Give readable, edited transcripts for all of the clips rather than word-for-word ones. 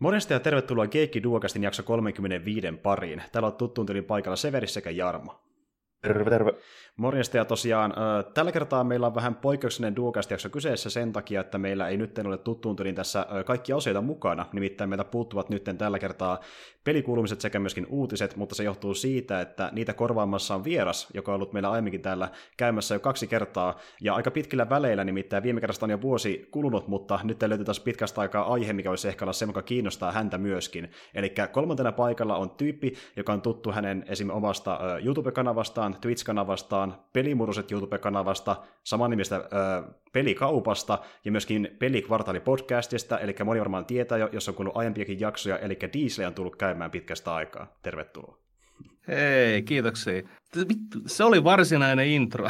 Morjesta ja tervetuloa Geekki Duocastin jakso 35 pariin. Täällä on tuttuun tyylin paikalla Severi sekä Jarmo. Terve, terve. Morjesta ja tosiaan tällä kertaa meillä on vähän poikkeuksellinen Duocast-jakso kyseessä sen takia, että meillä ei nyt ole tuttuun tyylin tässä kaikkia osioita mukana. Nimittäin meiltä puuttuvat nyt tällä kertaa pelikuulumiset sekä myöskin uutiset, mutta se johtuu siitä, että niitä korvaamassa on vieras, joka on ollut meillä aiemminkin täällä käymässä jo 2 kertaa. Ja aika pitkillä väleillä, nimittäin viime kerrasta on jo vuosi kulunut, mutta nyt löytyy taas pitkästä aikaa aihe, mikä olisi ehkä olla se, joka kiinnostaa häntä myöskin. Eli 3. paikalla on tyyppi, joka on tuttu hänen esim. Omasta YouTube-kanavastaan, Twitch-kanavastaan, Pelimurroset YouTube-kanavasta, samannimistä Pelikaupasta ja myöskin Pelikvartaali podcastista, eli moni varmaan tietää jo, jos on kuullut aiempiakin jaksoja, eli DiiSlay on tullut käymään pitkästä aikaa. Tervetuloa. Hei, kiitoksia. Vittu, se oli varsinainen intro.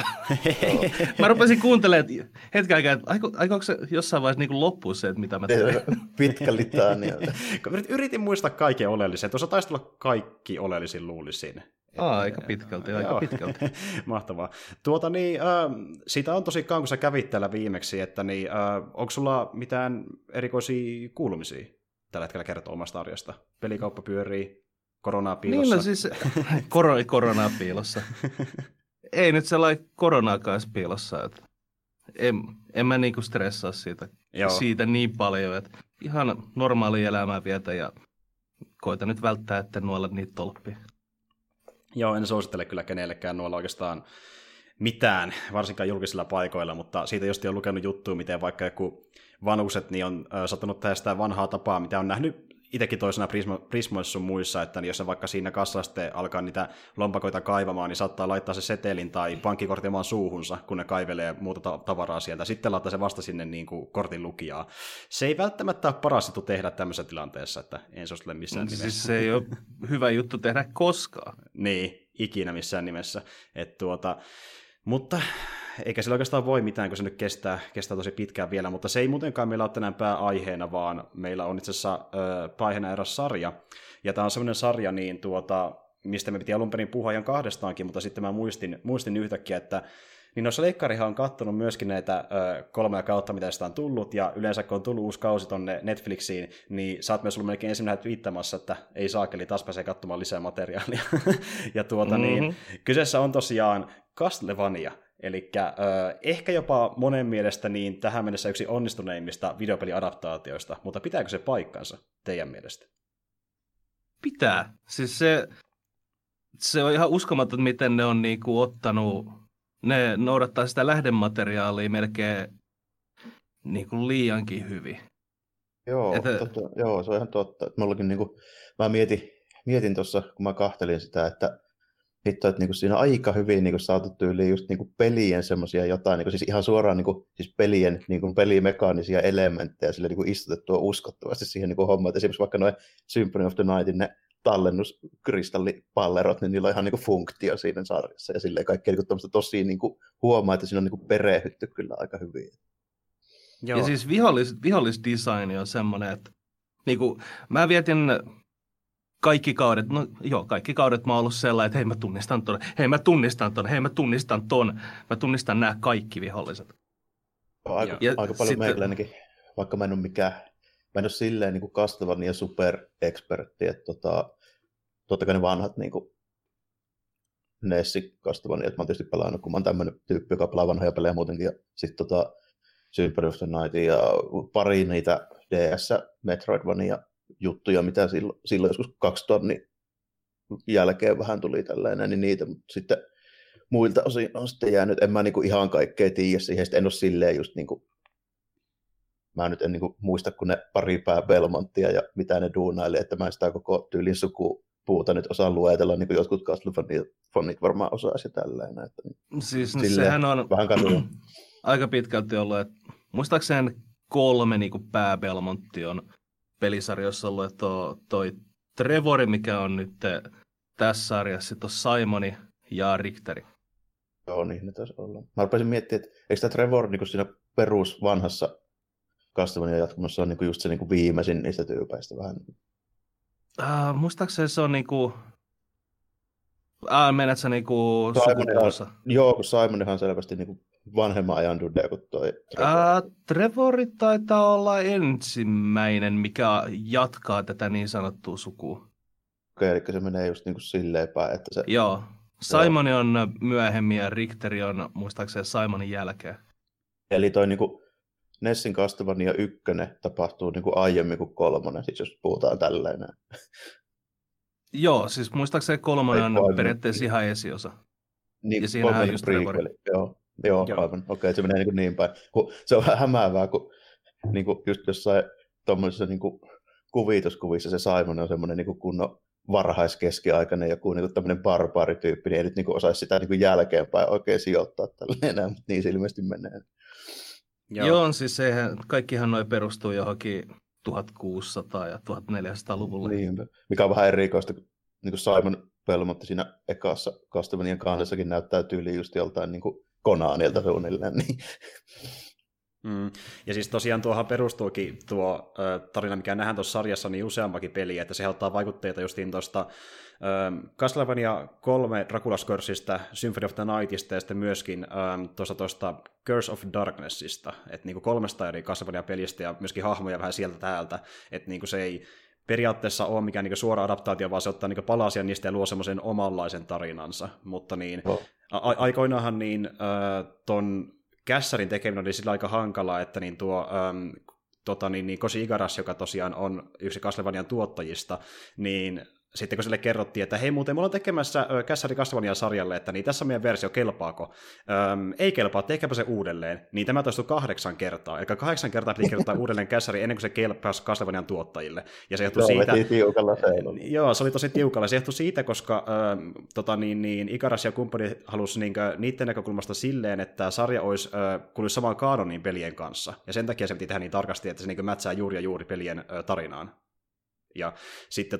Mä rupesin kuuntelemaan hetken aikaa, että aikoinko se jossain vaiheessa niin loppuu se, että mitä mä tein? Pitkä litania. Yritin muistaa kaiken oleellisen. Tuossa taisi tulla kaikki oleellisin luulisin. Aika pitkälti. Mahtavaa. Sitä on tosiaan, kun sä kävit täällä viimeksi, että onko sulla mitään erikoisia kuulumisia tällä hetkellä kertoo omasta arjesta? Pelikauppa pyörii, koronaa piilossa. Niin, siis koronaa piilossa. Ei nyt sellainen koronaakaan piilossa. Että en mä niinku stressaa siitä niin paljon, että ihan normaalia elämää vietä ja koita nyt välttää, etten nuolla niitä tolppia. Joo, en suosittele kyllä kenellekään nuolla oikeastaan mitään, varsinkaan julkisilla paikoilla, mutta siitä just on lukenut juttuja, miten vaikka joku vanhukset niin on sattunut tehdä sitä vanhaa tapaa, mitä on nähnyt itsekin toisena prismoissa sun muissa, että jos se vaikka siinä kassalla sitten alkaa niitä lompakoita kaivamaan, niin saattaa laittaa se setelin tai pankkikortin vaan suuhunsa, kun ne kaivelee muuta tavaraa sieltä. Sitten laittaa se vasta sinne niin kuin kortin lukijaa. Se ei välttämättä ole paras juttu tehdä tämmöisessä tilanteessa, että en suosittele missään nimessä. Siis se ei ole hyvä juttu tehdä koskaan. Niin, ikinä missään nimessä. Mutta eikä sillä oikeastaan voi mitään, kun se nyt kestää tosi pitkään vielä, mutta se ei muutenkaan meillä ole tänään pääaiheena, vaan meillä on itse asiassa pääaiheena eräs sarja. Ja tämä on semmoinen sarja, niin mistä me piti alun perin puhua ihan kahdestaankin, mutta sitten mä muistin yhtäkkiä, että niin noissa leikkarihan on katsonut myöskin näitä 3 kautta, mitä sitä on tullut, ja yleensä kun on tullut uusi kausi tonne Netflixiin, niin sä oot myös ollut melkein ensimmäisenä twiittamassa, että ei saakeli, taas pääsee katsomaan lisää materiaalia. Ja kyseessä on tosiaan Castlevania, eli ehkä jopa monen mielestä niin tähän mennessä yksi onnistuneimmista videopeliadaptaatioista, mutta pitääkö se paikkansa teidän mielestä? Pitää. Siis se on ihan uskomaton, miten ne on niinku ottanut. Ne noudattaa sitä lähdemateriaalia melkein niin kuin liiankin hyvin. Joo, Joo, se on ihan totta. Niinku, mä mietin tuossa, kun mä kahtelin sitä, että niinku siinä on aika hyvin niinku saatu tyyliin just niinku pelien semmoisia jotain, niinku, siis ihan suoraan niinku, siis pelien niinku pelimekaanisia elementtejä sille niinku istutettua uskottavasti siihen niinku hommaan. Esimerkiksi vaikka noin Symphony of the Nightin ne tallennuskristalliballerot, niin niillä on ihan niinku funktio siinä sarjassa ja silleen kaikkea niinku tämmöistä tosi niinku huomaa, että siinä on niinku perehdytty kyllä aika hyvin. Joo. Ja siis vihollisdesign on semmoinen, että niinku mä vietin kaikki kaudet mä oon ollut sellainen, että hei mä tunnistan nämä kaikki viholliset. Aika paljon meikäläinenkin, vaikka mä en ole mikään. Mä en ole silleen niin kuin Castlevania super-ekspertti, että totta kai ne vanhat niin kuin Nessi Castlevania, että mä oon tietysti pelannut, kun mä oon tämmöinen tyyppi, joka pelaa vanhoja pelejä muutenkin, ja sitten Super of the Night ja pari niitä DS-Metroidvania-juttuja, mitä silloin joskus 2000 jälkeen vähän tuli tällainen, niin niitä, mutta sitten muilta osin on sitten jäänyt, en mä niin kuin ihan kaikkea tiedä siihen, sitten en ole silleen just niin kuin mä nyt en niinku muista, kun ne pari pää Belmonttia ja mitä ne duunaili, että mä en sitä koko tyylin sukupuuta nyt osaa luetella, niin kuin jotkut Castlevania-fonit varmaan osaisi tällainen. Että siis sehän on vähän aika pitkälti ollut, että muistaakseni 3 niinku pää Belmontti on pelisarjossa ollut, että toi Trevori, mikä on nyt tässä sarjassa, sitten on Simoni ja Richteri. Joo, niin ne taisi olla. Mä rupesin miettimään, että eikö tämä Trevor niinku siinä perus vanhassa Castlevania jatkumossa on niinku just se niinku viimeisin niistä tyypeistä vähän. Muistaakseni se on niinku menet sä niinku sukupuolessa. Joo, Simonihan selvästi niinku vanhemman ajan dude kuin toi Trevor? Trevori taitaa olla ensimmäinen, mikä jatkaa tätä niin sanottua sukua. Okei, eli se menee just niinku silleen päin, että se... Joo. Simon on myöhemmin ja Richteri on muistaakseni Simonin jälkeen. Eli toi niinku Nessin Castlevania 1 tapahtuu niinku aiemmin kuin 3, siis jos puhutaan tälleen. Joo, siis muistaakseni 3 on periaatteessa ihan esiosa. Niin, ja siinähän on just Trevor. Joo, aivan. Okei, se menee niinku niin päin. Se on vähän hämäävää, kun niinku just jossain tommosessa niinku kuvituskuvissa se Simon on semmoinen niinku kunnon varhaiskeskiaikainen joku niinku tämmöinen barbarityyppi, niin ei nyt niinku osaisi sitä niinku jälkeenpäin oikein sijoittaa tälleen enää, mutta niin se ilmeisesti menee. Joo, siis sehän, kaikkihan noi perustuu johonkin 1600- ja 1400-luvulle. Niinpä, mikä on vähän erikoista, niin kuin Simon Belmont siinä ekassa Castlevanian kahdessakin näyttää tyyliin just joltain niin kuin Konaanilta suunnilleen. Niin. Mm. Ja siis tosiaan tuohan perustuukin tuo tarina, mikä nähdään tuossa sarjassa, niin useammakin peliä, että se ottaa vaikutteita justiin tuosta Castlevania 3 Dracula's Curseista, Symphony of the Nightista ja sitten myöskin tuosta Curse of Darknessista, että niinku 3 eri Castlevania-pelistä ja myöskin hahmoja vähän sieltä täältä, että niinku se ei periaatteessa ole mikään niinku suora adaptaatio, vaan se ottaa niinku palasia niistä ja luo semmoisen omanlaisen tarinansa, mutta niin aikoinaanhan niin ton kässärin tekeminen oli sillä aika hankalaa, että niin tuo Koji Igarashi, joka tosiaan on yksi Castlevanian tuottajista, niin sitten kun sille kerrottiin, että hei muuten, me ollaan tekemässä kässäri Castlevanian sarjalle, että niin tässä on meidän versio, kelpaako? Ei kelpaa, tehkääpä se uudelleen. Niin tämä toistui 8 kertaa. Eli 8 kertaa piti kerrottaa uudelleen kässäri ennen kuin se kelpasi Castlevanian tuottajille. Ja se johtui siitä... Joo, se oli tosi tiukalla. Se johtui siitä, koska Igarashi ja kumppani halusi niiden näkökulmasta silleen, että sarja olisi kuullut samaan kaanonin pelien kanssa. Ja sen takia se piti tehdä niin tarkasti, että se mätsää juuri ja juuri pelien tarinaan. Ja sitten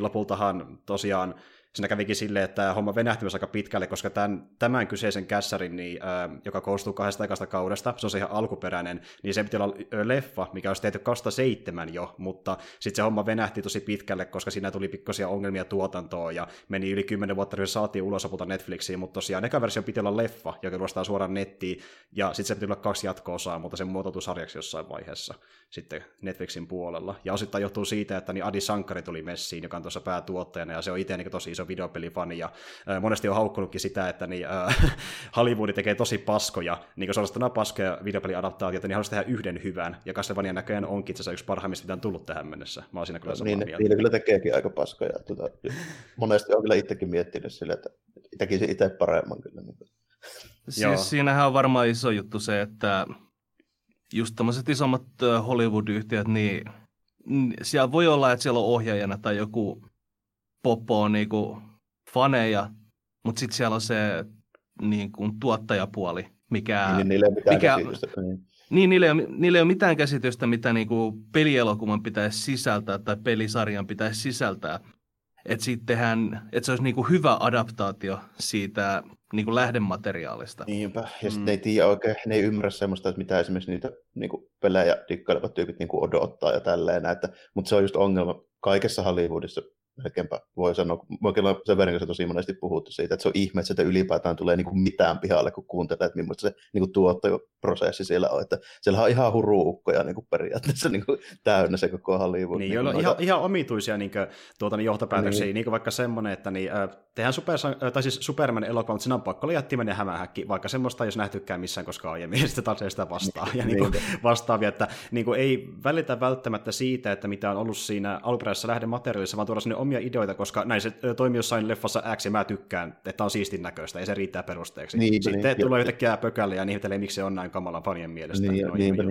lopultahan tosiaan siinä kävikin silleen, että tämä homma venähti myös aika pitkälle, koska tämän kyseisen kässärin, niin, joka koostuu 2 ekasta kaudesta, se on se ihan alkuperäinen, niin se piti olla leffa, mikä olisi tehty 2007 jo, mutta sitten se homma venähti tosi pitkälle, koska siinä tuli pikkosia ongelmia tuotantoon ja meni yli 10 vuotta, kun se saatiin ulos lopulta Netflixiin, mutta tosiaan eka versio piti olla leffa, joka luostaa suoraan nettiin, ja sitten se piti olla 2 jatko-osaa, mutta se muotoutui sarjaksi jossain vaiheessa sitten Netflixin puolella. Ja osittain johtuu siitä, että niin Adi Shankar tuli messiin, joka on tuossa päätuottajana, ja se on itse niin tosi iso videopelifani, ja monesti on haukkunutkin sitä, että niin, Hollywood tekee tosi paskoja, niin kuin suorastaan paskoja videopeliadaptaatioita, niin haluaisi tehdä yhden hyvän, ja Castlevania näköjään onkin itse asiassa yksi parhaimmista, mitä on tullut tähän mennessä. Mä oon siinä kyllä samaa mieltä. Niillä kyllä tekeekin aika paskoja. Monesti on kyllä itsekin miettinyt sille, että tekisin itse paremman kyllä. Siis siinähän on varmaan iso juttu se, että just tämmöiset isommat Hollywood-yhtiöt, niin siellä voi olla, että siellä on ohjaajana tai joku Popo on niinku faneja, mutta sitten siellä on se niinku tuottajapuoli, mikä... Niille ei ole mitään käsitystä, mitä niinku pelielokuvan pitäisi sisältää tai pelisarjan pitäisi sisältää. Että se olisi niinku hyvä adaptaatio siitä niinku lähdemateriaalista. Niinpä, ja sitten ei tiedä oikein, ne ei ymmärrä semmoista, että mitä esimerkiksi niitä niinku pelejä dikkailevat tyypit niinku odottaa ja tälleen. Mutta se on just ongelma kaikessa Hollywoodissa. Melkeinpä voi sanoa, kun Severin kanssa tosi monesti puhuttu siitä, että se on ihme, että ylipäätään tulee niinku mitään pihalle, kun kuuntelee, että millaista se niinku tuottajaprosessi siellä on. Että siellä on ihan huruukkoja niinku periaatteessa niinku täynnä se koko Hollywood. Niin, joilla on ihan omituisia niinku, johtopäätöksiä, niinku vaikka semmoinen, että tehdään Superman-elokuva, mutta siinä on pakko olla jättimäinen hämähäkki, vaikka semmoista ei olisi nähtykään missään koskaan aiemmin, ja sitten taas ei sitä vastaa. Ja vastaavia, että ei välitä välttämättä siitä, että mitä on ollut siinä alkuperäisessä lähdemateriaalissa, vaan tuoda sinne omia ideoita, koska näin se toimii jossain leffassa X, ja mä tykkään, että on siistin näköistä, ja se riittää perusteeksi. Niin, sitten tulee yhtäkkiä pökälle ja niihtelee, miksi se on näin kamala fanien mielestä. Niin,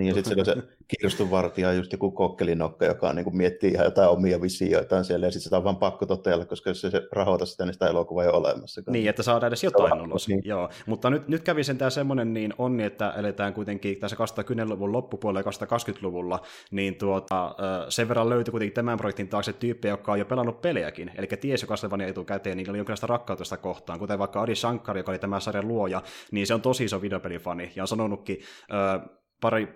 ja sitten se kirstunvartija just joku kokkelinokka, joka miettii ihan jotain omia visioitaan siellä, ja sitten sitä on vaan pakko toteilla, koska jos se rahoita sitä, niin sitä elokuva ei ole olemassa. Niin, että saadaan edes jotain ulos. Niin. Joo, mutta nyt kävi sentään semmoinen niin onni, että eletään kuitenkin tässä 2010-luvun loppupuolella ja 2020-luvulla, niin sen verran löytyi kuitenkin tämän projektin taakse tyyppejä, jotka on jo pelannut pelejäkin, eli tiesi jo Castlevania etukäteen, niin oli jonkinlaista rakkautusta kohtaan, kuten vaikka Adi Shankar, joka oli tämän sarjan luoja, niin se on tosi iso videopelifani, ja on sanonutkin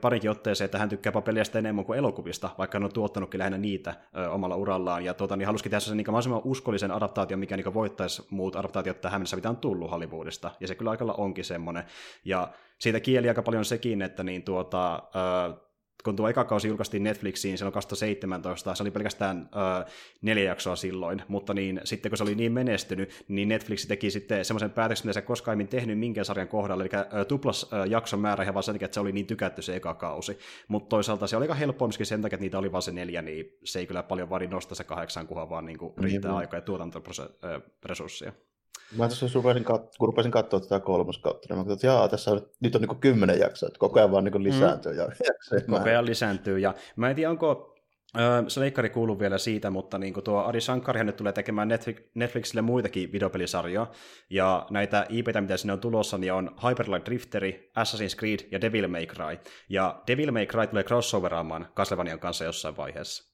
parikin otteeseen, että hän tykkääpä peliästä enemmän kuin elokuvista, vaikka hän on tuottanutkin lähinnä niitä omalla urallaan. Ja niin halusikin tehdä sen niin mahdollisimman uskollisen adaptaation, mikä niin voittaisi muut adaptaatiot tähän mennessä, mitä on tullut Hollywoodista. Ja se kyllä aikalla onkin semmoinen. Ja siitä kieli aika paljon sekin, että niin kun tuo eka kausi julkaistiin Netflixiin silloin 2017, se oli pelkästään 4 jaksoa silloin, mutta niin, sitten kun se oli niin menestynyt, niin Netflix teki sitten semmoisen päätöksen, mitä se koskaan ei tehnyt minkään sarjan kohdalla, eli tuplas jakson määrä ihan vaan sen takia, että se oli niin tykätty se eka kausi, mutta toisaalta se oli aika helppoa myöskin sen takia, että niitä oli vaan se 4, niin se ei kyllä paljon vaadi nostaa se 8, kunhan vaan niin kuin riittää aikaa ja tuotantoresursseja. Mä kun rupesin katsoa tätä 3 kautta, niin mä katsoin, että tässä on, nyt on niin kuin 10 jaksoa, että koko ajan vaan niin kuin lisääntyy. Koko ajan lisääntyy, ja mä en tiedä, onko se leikkari kuuluu vielä siitä, mutta niin kuin tuo Adi Shankar nyt tulee tekemään Netflixille muitakin videopelisarjoja, ja näitä IP:tä, mitä sinne on tulossa, niin on Hyperlight Drifteri, Assassin's Creed ja Devil May Cry. Ja Devil May Cry tulee crossoveraamaan Castlevanian kanssa jossain vaiheessa.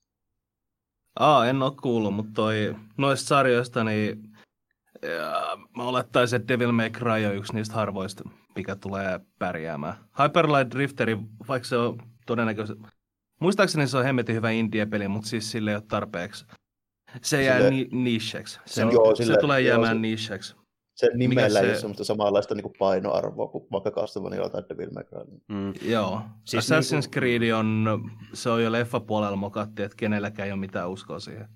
En ole kuullut, mutta noista sarjoista, niin ja mä olettaisin, että Devil May Cry on yksi niistä harvoista, mikä tulee pärjäämään. Hyperlight Drifteri, vaikka se on todennäköisesti... Muistaakseni se on hemmetin hyvä indie-peli, mutta siis sille ei ole tarpeeksi. Se jää nicheksi. Se tulee jäämään nicheksi. Sen nimellä ei ole semmoista samanlaista niin kuin painoarvoa kuin vaikka Castlevania tai Devil May Cry. Joo. Siis Assassin's Creed on jo leffapuolella mokatti, että kenelläkään ei ole mitään uskoa siihen.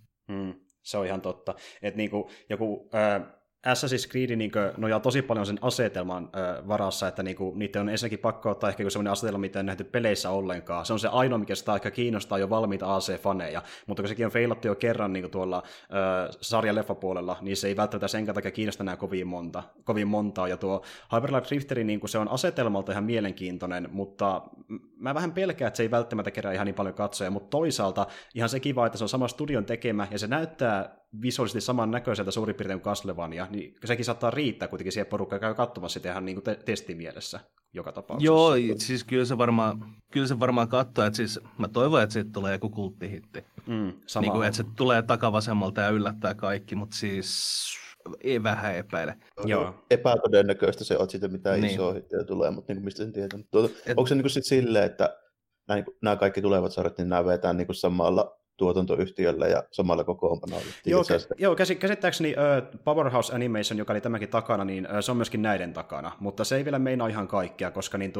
Se on ihan totta. Että niinku joku Assassin's Creed niinku nojaa tosi paljon sen asetelman varassa, että niinku niitä on ensinnäkin pakko ottaa ehkä semmoinen asetelma, mitä ei nähty peleissä ollenkaan. Se on se ainoa, mikä sitä ehkä kiinnostaa jo valmiita AC-faneja, mutta kun sekin on feilattu jo kerran niinku tuolla sarjan leffapuolella, niin se ei välttämättä senkään takia kiinnosta enää kovin montaa. Ja tuo Hyperlight Drifteri, niinku se on asetelmalta ihan mielenkiintoinen, mutta mä vähän pelkään, että se ei välttämättä kerää ihan niin paljon katsoja, mutta toisaalta ihan se kiva, että se on sama studion tekemä ja se näyttää visuaalisesti samannäköiseltä suurin piirtein kuin Castlevania, niin sekin saattaa riittää kuitenkin siihen porukkaan käy katsomassa sitä ihan niin testimielessä joka tapauksessa. Joo, siis kyllä se varmaan katsoo, että siis mä toivon, että siitä tulee joku kulttihitti. Niin kuin, että se tulee takavasemmalta ja yllättää kaikki, mutta siis ei vähän epäile. Joo. Epätodennäköistä se on, että siitä mitään isoa hittiä tulee, mutta niin mistä sen tietää. Onko se niin sitten silleen, että nämä kaikki tulevat sarjat, niin nämä vetään niin samalla tuotantoyhtiöllä ja samalla kokoonpanolla. Joo, käsittääkseni Powerhouse Animation, joka oli tämänkin takana, niin se on myöskin näiden takana, mutta se ei vielä meinaa ihan kaikkea, koska niin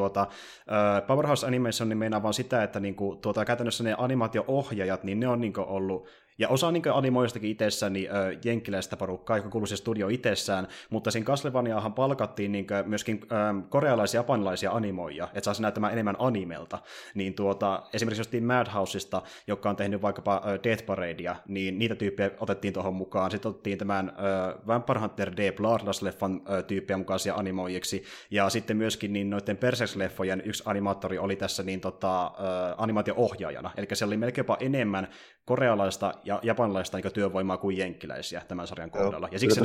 Powerhouse Animation niin meinaa vaan sitä, että niin kuin, käytännössä ne animaatio-ohjaajat, niin ne on niin kuin ollut, ja osa niin animoistakin itsessään niin jenkkiläistä porukkaa, joka kuului se studio itsessään, mutta siinä Castlevaniahan palkattiin niin myöskin korealaisia ja japanilaisia animoijia, että saisi näyttämään enemmän animelta. Niin esimerkiksi jostain Madhouseista, joka on tehnyt vaikkapa Death Paradea, niin niitä tyyppejä otettiin tuohon mukaan. Sitten otettiin tämän Vampire Hunter D. Bloodlust-leffan tyyppejä mukaisia animoijiksi, ja sitten myöskin niin noiden Persex-leffojen yksi animaattori oli tässä niin, animaatio-ohjaajana, eli siellä oli melkein jopa enemmän korealaista ja japanilaista niin työvoimaa kuin jenkkiläisiä tämän sarjan kohdalla. Ja siksi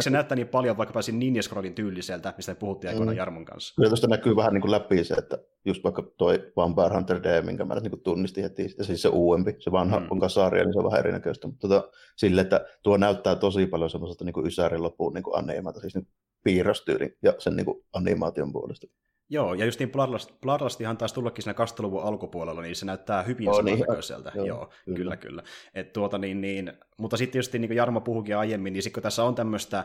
se näyttää niin paljon vaikkapa siinä Ninja Scrollin tyyliseltä, mistä puhuttiin aikoinaan Jarmon kanssa. Kyllä tuosta näkyy vähän niin kuin läpi se, että just vaikka toi Vampire Hunter D, minkä mä niin tunnistin heti, siis se uudempi, se vanha onka sarja, niin se on vähän erinäköistä, mutta sille, että tuo näyttää tosi paljon semmoiselta niin ysärin lopuun niin animaata, siis niin piirrostyylin ja sen niin animaation puolesta. Joo, ja just niin Bloodlustihan taisi tullakin siinä 2000-luvun alkupuolella, niin se näyttää hyvin samanäköiseltä. Joo, kyllä. Mutta sitten just niin kuin Jarmo puhuikin aiemmin, niin sitten kun tässä on tämmöistä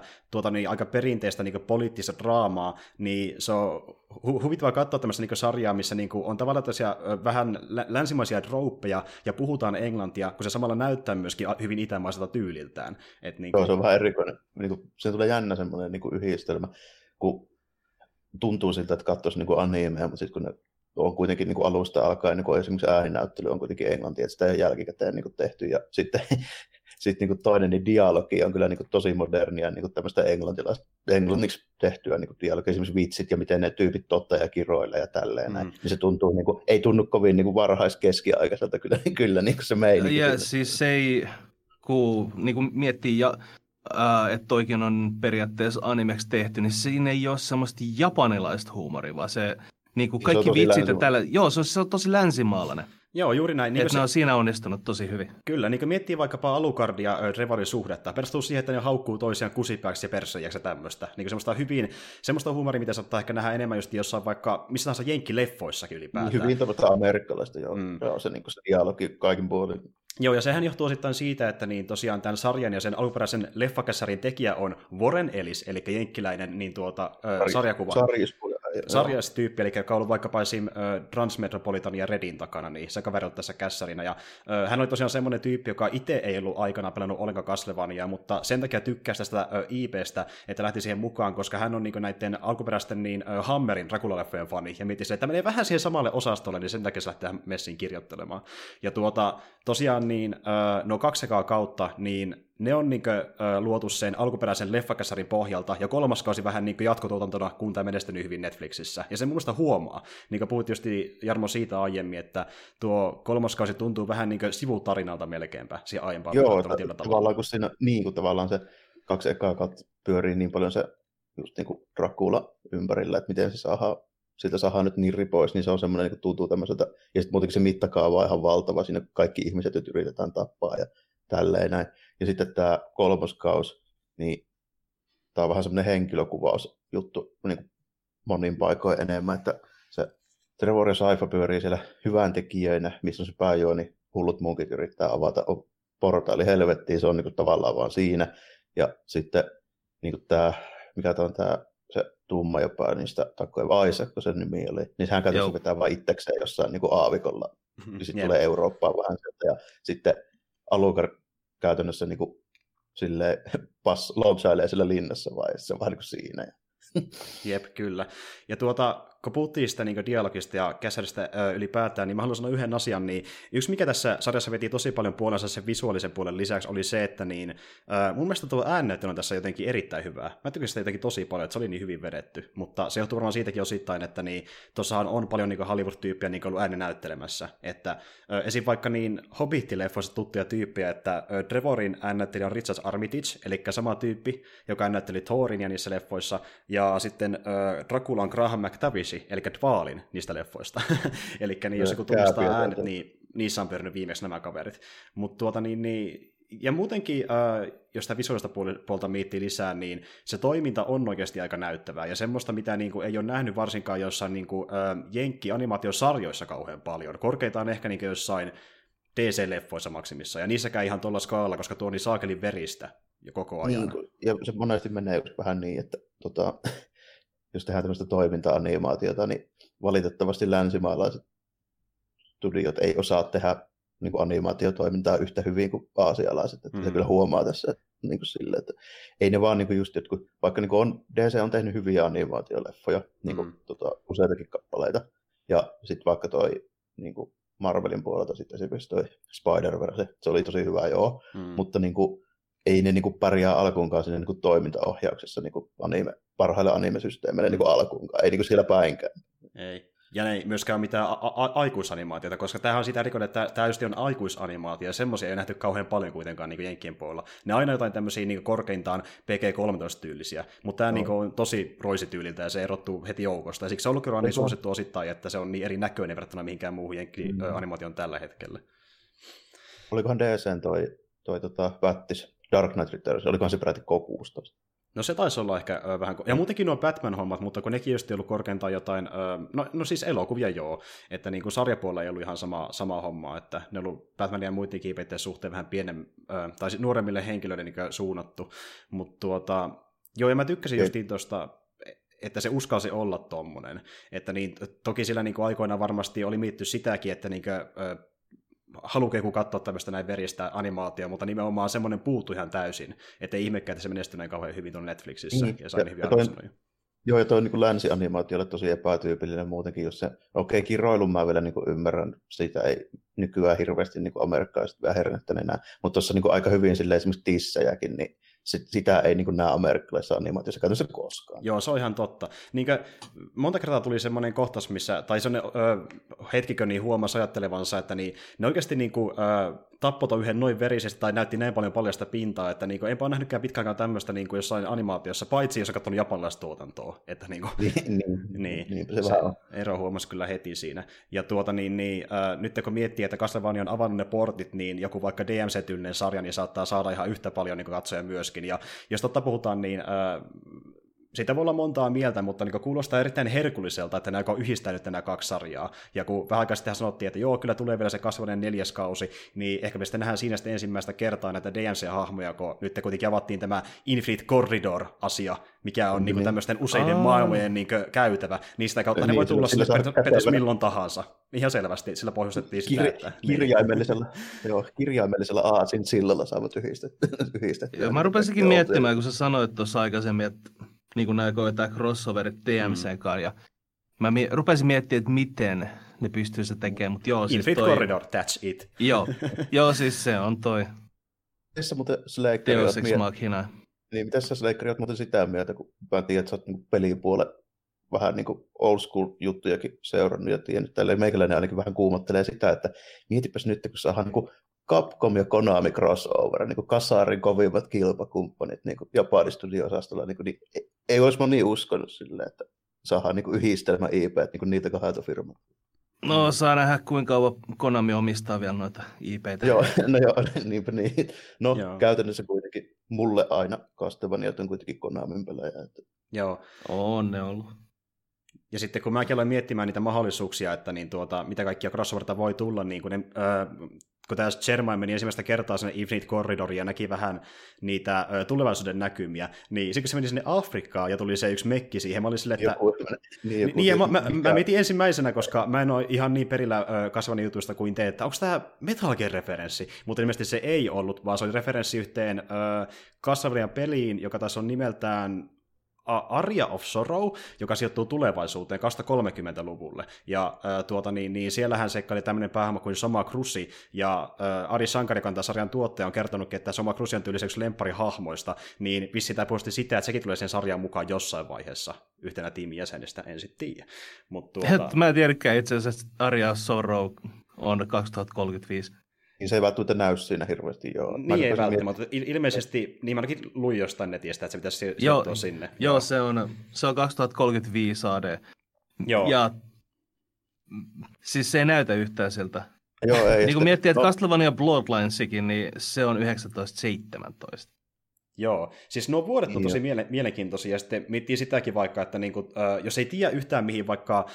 aika perinteistä niin poliittista draamaa, niin se on huvittavaa katsoa tämmöistä niin sarjaa, missä niin on tavallaan tosiaan vähän länsimaisia trooppeja ja puhutaan englantia, kun se samalla näyttää myöskin hyvin itämaiselta tyyliltään. Se on vähän erikoinen. Se tulee jännä semmoinen yhdistelmä, kun tuntuu siltä, että katsoisi niin animea, mutta sitten kun ne on kuitenkin niin alusta alkaen, niin esimerkiksi ääninäyttely on kuitenkin englantia, että sitä ei ole jälkikäteen niin tehty, ja sitten niin toinen niin dialogi on kyllä niin tosi modernia, niin tämmöistä englanniksi tehtyä niin dialogia, esimerkiksi vitsit ja miten ne tyypit totta ja kiroilla ja tälleen näin. Niin se tuntuu, niin kuin, ei tunnu kovin niin varhaiskeskiaikaiselta kyllä niin se meininki. Ja siis se ei, kun niin miettii... että toikin on periaatteessa animeksi tehty, niin siinä ei ole semmoista japanilaista huumoria, vaan se, niin kuin kaikki se vitsit ja tällä... Joo, se on tosi länsimaalainen. Joo, juuri näin. Niin että ne on siinä onnistunut tosi hyvin. Kyllä, niin kuin miettii vaikkapa Alucardia ja Trevorin suhdetta, perustuu siihen, että ne haukkuu toisiaan kusipääksi ja perseiäksi ja tämmöistä. Niin semmoista hyvin, semmoista huumoria, mitä saattaa ehkä nähdä enemmän just jossain vaikka missä tahansa jenkkileffoissakin ylipäätään. Hyvin tavallaan amerikkalaista, joo. Mm. Joo, se, niin kuin se dialogi kaikin puolin. Joo, ja sehän johtuu osittain siitä, että niin tosiaan tämän sarjan ja sen alkuperäisen leffakässarin tekijä on Warren Ellis, eli jenkkiläinen niin sarjakuva. Sarjastyyppi, eli joka on ollut vaikkapa esim. Transmetropolitan ja Redin takana, niin se kaveri on tässä kässärinä. Ja, hän oli tosiaan semmoinen tyyppi, joka itse ei ollut aikanaan pelannut ollenkaan Castlevaniaa, mutta sen takia tykkäsi tästä IP:stä, että lähti siihen mukaan, koska hän on niin näiden alkuperäisten niin Hammerin Dracula-leffojen fani, ja mietti se, että menee vähän siihen samalle osastolle, niin sen takia se lähti messiin kirjoittelemaan. Ja tosiaan niin, no kaksekaa kautta, niin ne on niinkö luotu sen alkuperäisen leffakässarin pohjalta, ja kolmas kausi vähän niinkö jatkotuotantona, kun tämä menestynyt hyvin Netflixissä. Ja se mun mielestä huomaa, niin kuin puhut justi Jarmo siitä aiemmin, että tuo kolmas kausi tuntuu vähän niinkö sivutarinalta melkeinpä siihen aiempaan. Joo, tavallaan kun siinä niin kuin tavallaan se kaksi ekaa kautta pyörii niin paljon se just niin kuin Dracula ympärillä, että miten se saadaan, siitä saadaan nyt nirri pois, niin se on semmoinen niin tuntuu tämmöiseltä, ja sitten muutenkin se mittakaava on ihan valtava, siinä kaikki ihmiset nyt yritetään tappaa ja tälleen näin. Ja sitten tämä kolmoskaus, niin tämä on vähän semmoinen henkilökuvausjuttu niin monin paikoin enemmän, että se Trevor ja Sypha pyörii siellä hyvän tekijöinä, missä on se pääjuoni, niin hullut munkit yrittää avata portaali helvettiin, se on niin tavallaan vaan siinä. Ja sitten niin tämä, mikä tämä on tämä, se tumma jopa niistä takoja, Isaac, kun sen nimi oli, niin hän käytännössä vetää vaan itsekseen jossain niin aavikolla, ja sitten tulee Eurooppaan vähän sieltä, ja sitten Alucard käytännössä niin kuin silleen lompsailee siellä linnassa vaiheessa, vaan niin kuin siinä. Jep, kyllä. Ja kun puhuttiin sitä niin dialogista ja käsäristä ylipäätään, niin mä haluan sanoa yhden asian, niin yksi mikä tässä sarjassa veti tosi paljon puolensa sen visuaalisen puolen lisäksi oli se, että niin, mun mielestä tuo äännäyttely on tässä jotenkin erittäin hyvää. Mä tykkäsin sitä jotenkin tosi paljon, että se oli niin hyvin vedetty, mutta se johtuu varmaan siitäkin osittain, että niin, tuossahan on paljon niin Hollywood-tyyppiä niin ollut äänenäyttelemässä, että esim. Vaikka niin Hobbit-leffoissa tuttuja tyyppiä, että Trevorin äänenäyttelijä on Richard Armitage, eli sama tyyppi, joka äänenäytteli Thorin ja niissä leffoissa, ja sitten Draculan Graham McTavish, eli Dvalin niistä leffoista. Eli niin, jos joku tunnistaa äänet, niin niissä on pyörinyt viimeksi nämä kaverit. Mutta ja muutenkin, jos sitä visuaalista puolta miettii lisää, niin se toiminta on oikeasti aika näyttävää, ja semmoista, mitä niin kuin ei ole nähnyt varsinkaan jossain niin kuin, jenkki-animaatiosarjoissa kauhean paljon. Korkeintaan ehkä niin kuin jossain DC-leffoissa maksimissa, ja niissäkään ihan tuolla skaalla, koska tuo on niin saakelin veristä jo koko ajan. Niin, ja se monesti menee vähän niin, että jos tehdään tämmöistä toiminta-animaatiota, niin valitettavasti länsimaalaiset studiot ei osaa tehdä niin kuin animaatiotoimintaa yhtä hyvin kuin aasialaiset. Että se kyllä huomaa tässä niin kuin sille, että ei ne vaan niin kuin just jotkut, vaikka niin kuin DC on tehnyt hyviä animaatioleffoja, niin kuin, useitakin kappaleita, ja sitten vaikka toi niin kuin Marvelin puolelta sitten esimerkiksi toi Spider-Verse, se oli tosi hyvä, joo, mutta niin kuin, ei ne niinku pärjää alkuunkaan siinä niinku toimintaohjauksessa niinku parhailla anime-systeemeillä niinku alkuunkaan, ei niinku siellä päinkään. Ei. Ja ne ei myöskään ole mitään aikuisanimaatiota, koska tämähän on siitä erikoinen, että tämä just on aikuisanimaatio, ja semmoisia ei ole nähty kauhean paljon kuitenkaan niin jenkkien puolella. Ne aina jotain tämmöisiä niin korkeintaan PG-13-tyylisiä, mutta tämä niin on tosi roisityyliltä, ja se erottuu heti joukosta. Ja siksi se on ollut kyllä niin suosittu osittain, että se on niin erinäköinen verrattuna mihinkään muuhun jenkki-animaation tällä hetkellä. Olikohan DC:n toi Battis? Dark Knight Returns, olikohan se peräti K16? No se taisi olla ehkä vähän... Ja muutenkin nuo Batman-hommat, mutta kun nekin just ei ollut korkeintaan jotain... No siis elokuvia joo, että niin kuin sarjapuolella ei ollut ihan sama hommaa, että ne on ollut Batmania ja muiden kiipeitteen suhteen vähän tai nuoremmille henkilöille niin kuin suunnattu. Mutta joo, ja mä tykkäsin justiin tuosta... että se uskalsi olla tommonen. Että niin, toki sillä niin kuin aikoinaan varmasti oli mietitty sitäkin, että... Niin kuin, haluuko joku katsoa tämmöistä näin veristä animaatiota, mutta nimenomaan semmoinen puuttu ihan täysin, ettei ihmekään, että se menestyy näin kauhean hyvin tuolla Netflixissä ja sai hyviä arvosanoja. Joo, ja toi niin länsianimaatiolle tosi epätyypillinen muutenkin, jos se, kiroilun mä vielä niin kuin ymmärrän, siitä ei nykyään hirveästi niin kuin amerikkalaiset vähän hernettänyt enää, mutta tuossa niin aika hyvin silleen esimerkiksi tissejäkin, niin sitä ei niin näe amerikkalaisessa animaatiossa käytössä koskaan. Joo, se on ihan totta. Niin kuin, monta kertaa tuli semmoinen kohtaus, missä, tai semmoinen hetkikö niin huomasi ajattelevansa, että niin, ne oikeasti niin kuin, tappota yhden noin verisesti tai näytti näin paljon paljasta pintaa, että niinku, enpä ole nähnytkään pitkäänkaan tämmöistä niinku, jossain animaatiossa, paitsi jos on katsonut japanilaista tuotantoa. Että, niinku, niin, se ero huomasi kyllä heti siinä. Ja nyt kun miettii, että Castlevania on avannut ne portit, niin joku vaikka DMC-tyylinen sarja niin saattaa saada ihan yhtä paljon niinku, katsoja myöskin. Ja jos totta puhutaan, niin... siitä voi olla montaa mieltä, mutta niin kuulostaa erittäin herkulliselta, että nämä on yhdistänyt nämä kaksi sarjaa. Ja kun vähän aikaa sitten sanottiin, että joo, kyllä tulee vielä se Castlevania 4. kausi, niin ehkä me sitten nähdään siinä sitten ensimmäistä kertaa näitä DMC-hahmoja, kun nyt kuitenkin avattiin tämä Infinite Corridor-asia, mikä on niin tämmöisten useiden maailmojen niin käytävä, niin sitä kautta ne voi tulla sille periaatteessa milloin tahansa. Ihan selvästi, sillä pohjustettiin sitä. Kirjaimellisellä aasinsillalla saavat yhdistettyä. Mä rupesinkin miettimään, kun sä sanoit tuossa aikaisemmin, että niin kuin nämä koetaan crossoverit DMC-kaan, ja mä rupesin miettimään, että miten ne pystyisivät tekemään, mutta joo, siis Infinite Corridor, that's it. Joo, siis se on toi. Tässä muuten Slakerin olet mieltä. Niin, mitäs sä Slakerin olet muuten sitä mieltä, kun mä tiedän, että sä oot niinku pelin puolella vähän niin kuin old school juttujakin seurannut, ja tiedän, että tälleen meikäläinen ainakin vähän kuumottelee sitä, että mietipäs nyt, kun saadaan niinku Capcom ja Konami crossover, niin kuin kasarin kovimmat kilpakumppanit niin kuin Japanin studio-osastolla, niin ei olisi moni uskonut silleen, että saadaan niin yhdistelmä IP, että niin niitä kahdelta firmaa. No, saa nähdä, kuinka kauan Konami omistaa vielä noita IP:tä. Niinpä niin. No, joo. Käytännössä kuitenkin mulle aina Castlevania on kuitenkin Konamin pelejä. Että... Joo. On ne ollut. Ja sitten kun mäkin aloin miettimään niitä mahdollisuuksia, että niin mitä kaikkia crossoverta voi tulla, niin kuin ne... kun tässä Jermain meni ensimmäistä kertaa sinne Infinite Corridoria ja näki vähän niitä tulevaisuuden näkymiä, niin sitten kun se meni sinne Afrikkaan ja tuli se yksi mekki siihen, mä olin silleen, että... Mä mietin ensimmäisenä, koska mä en ole ihan niin perillä kasvani jutuista kuin te, että onko tämä Metal Gear-referenssi, mutta ilmeisesti se ei ollut, vaan se oli referenssi yhteen Castlevanian peliin, joka taas on nimeltään Aria of Sorrow, joka sijoittuu tulevaisuuteen 2030-luvulle. Ja siellähän seikkaili tämmöinen päähahmo kuin Soma Cruz, ja Adi Shankar, joka on tämän sarjan tuottaja, on kertonut, että Soma Cruz on tyyliseksi lempparihahmoista, niin vissi tämä puhusti sitä, että sekin tulee sen sarjan mukaan jossain vaiheessa yhtenä tiimin jäsenestä, en sitten tiedä. Mä en tiedäkään itse asiassa, että Aria of Sorrow on 2035. Niin se ei välttämättä näy siinä hirveästi, joo. Niin ei välttämättä, ilmeisesti, niin mä ainakin luin jostain netistä, että se pitäisi sijoittua sinne. Joo, se on 2035 AD. Joo. Ja siis se ei näytä yhtään siltä. Joo, ei. Niin kun miettii, että Castlevania Bloodlinesikin, niin se on 1917. Joo, siis nuo vuodet on tosi mielenkiintoisia, ja sitten miettii sitäkin vaikka, että niinku, jos ei tiedä yhtään mihin vaikka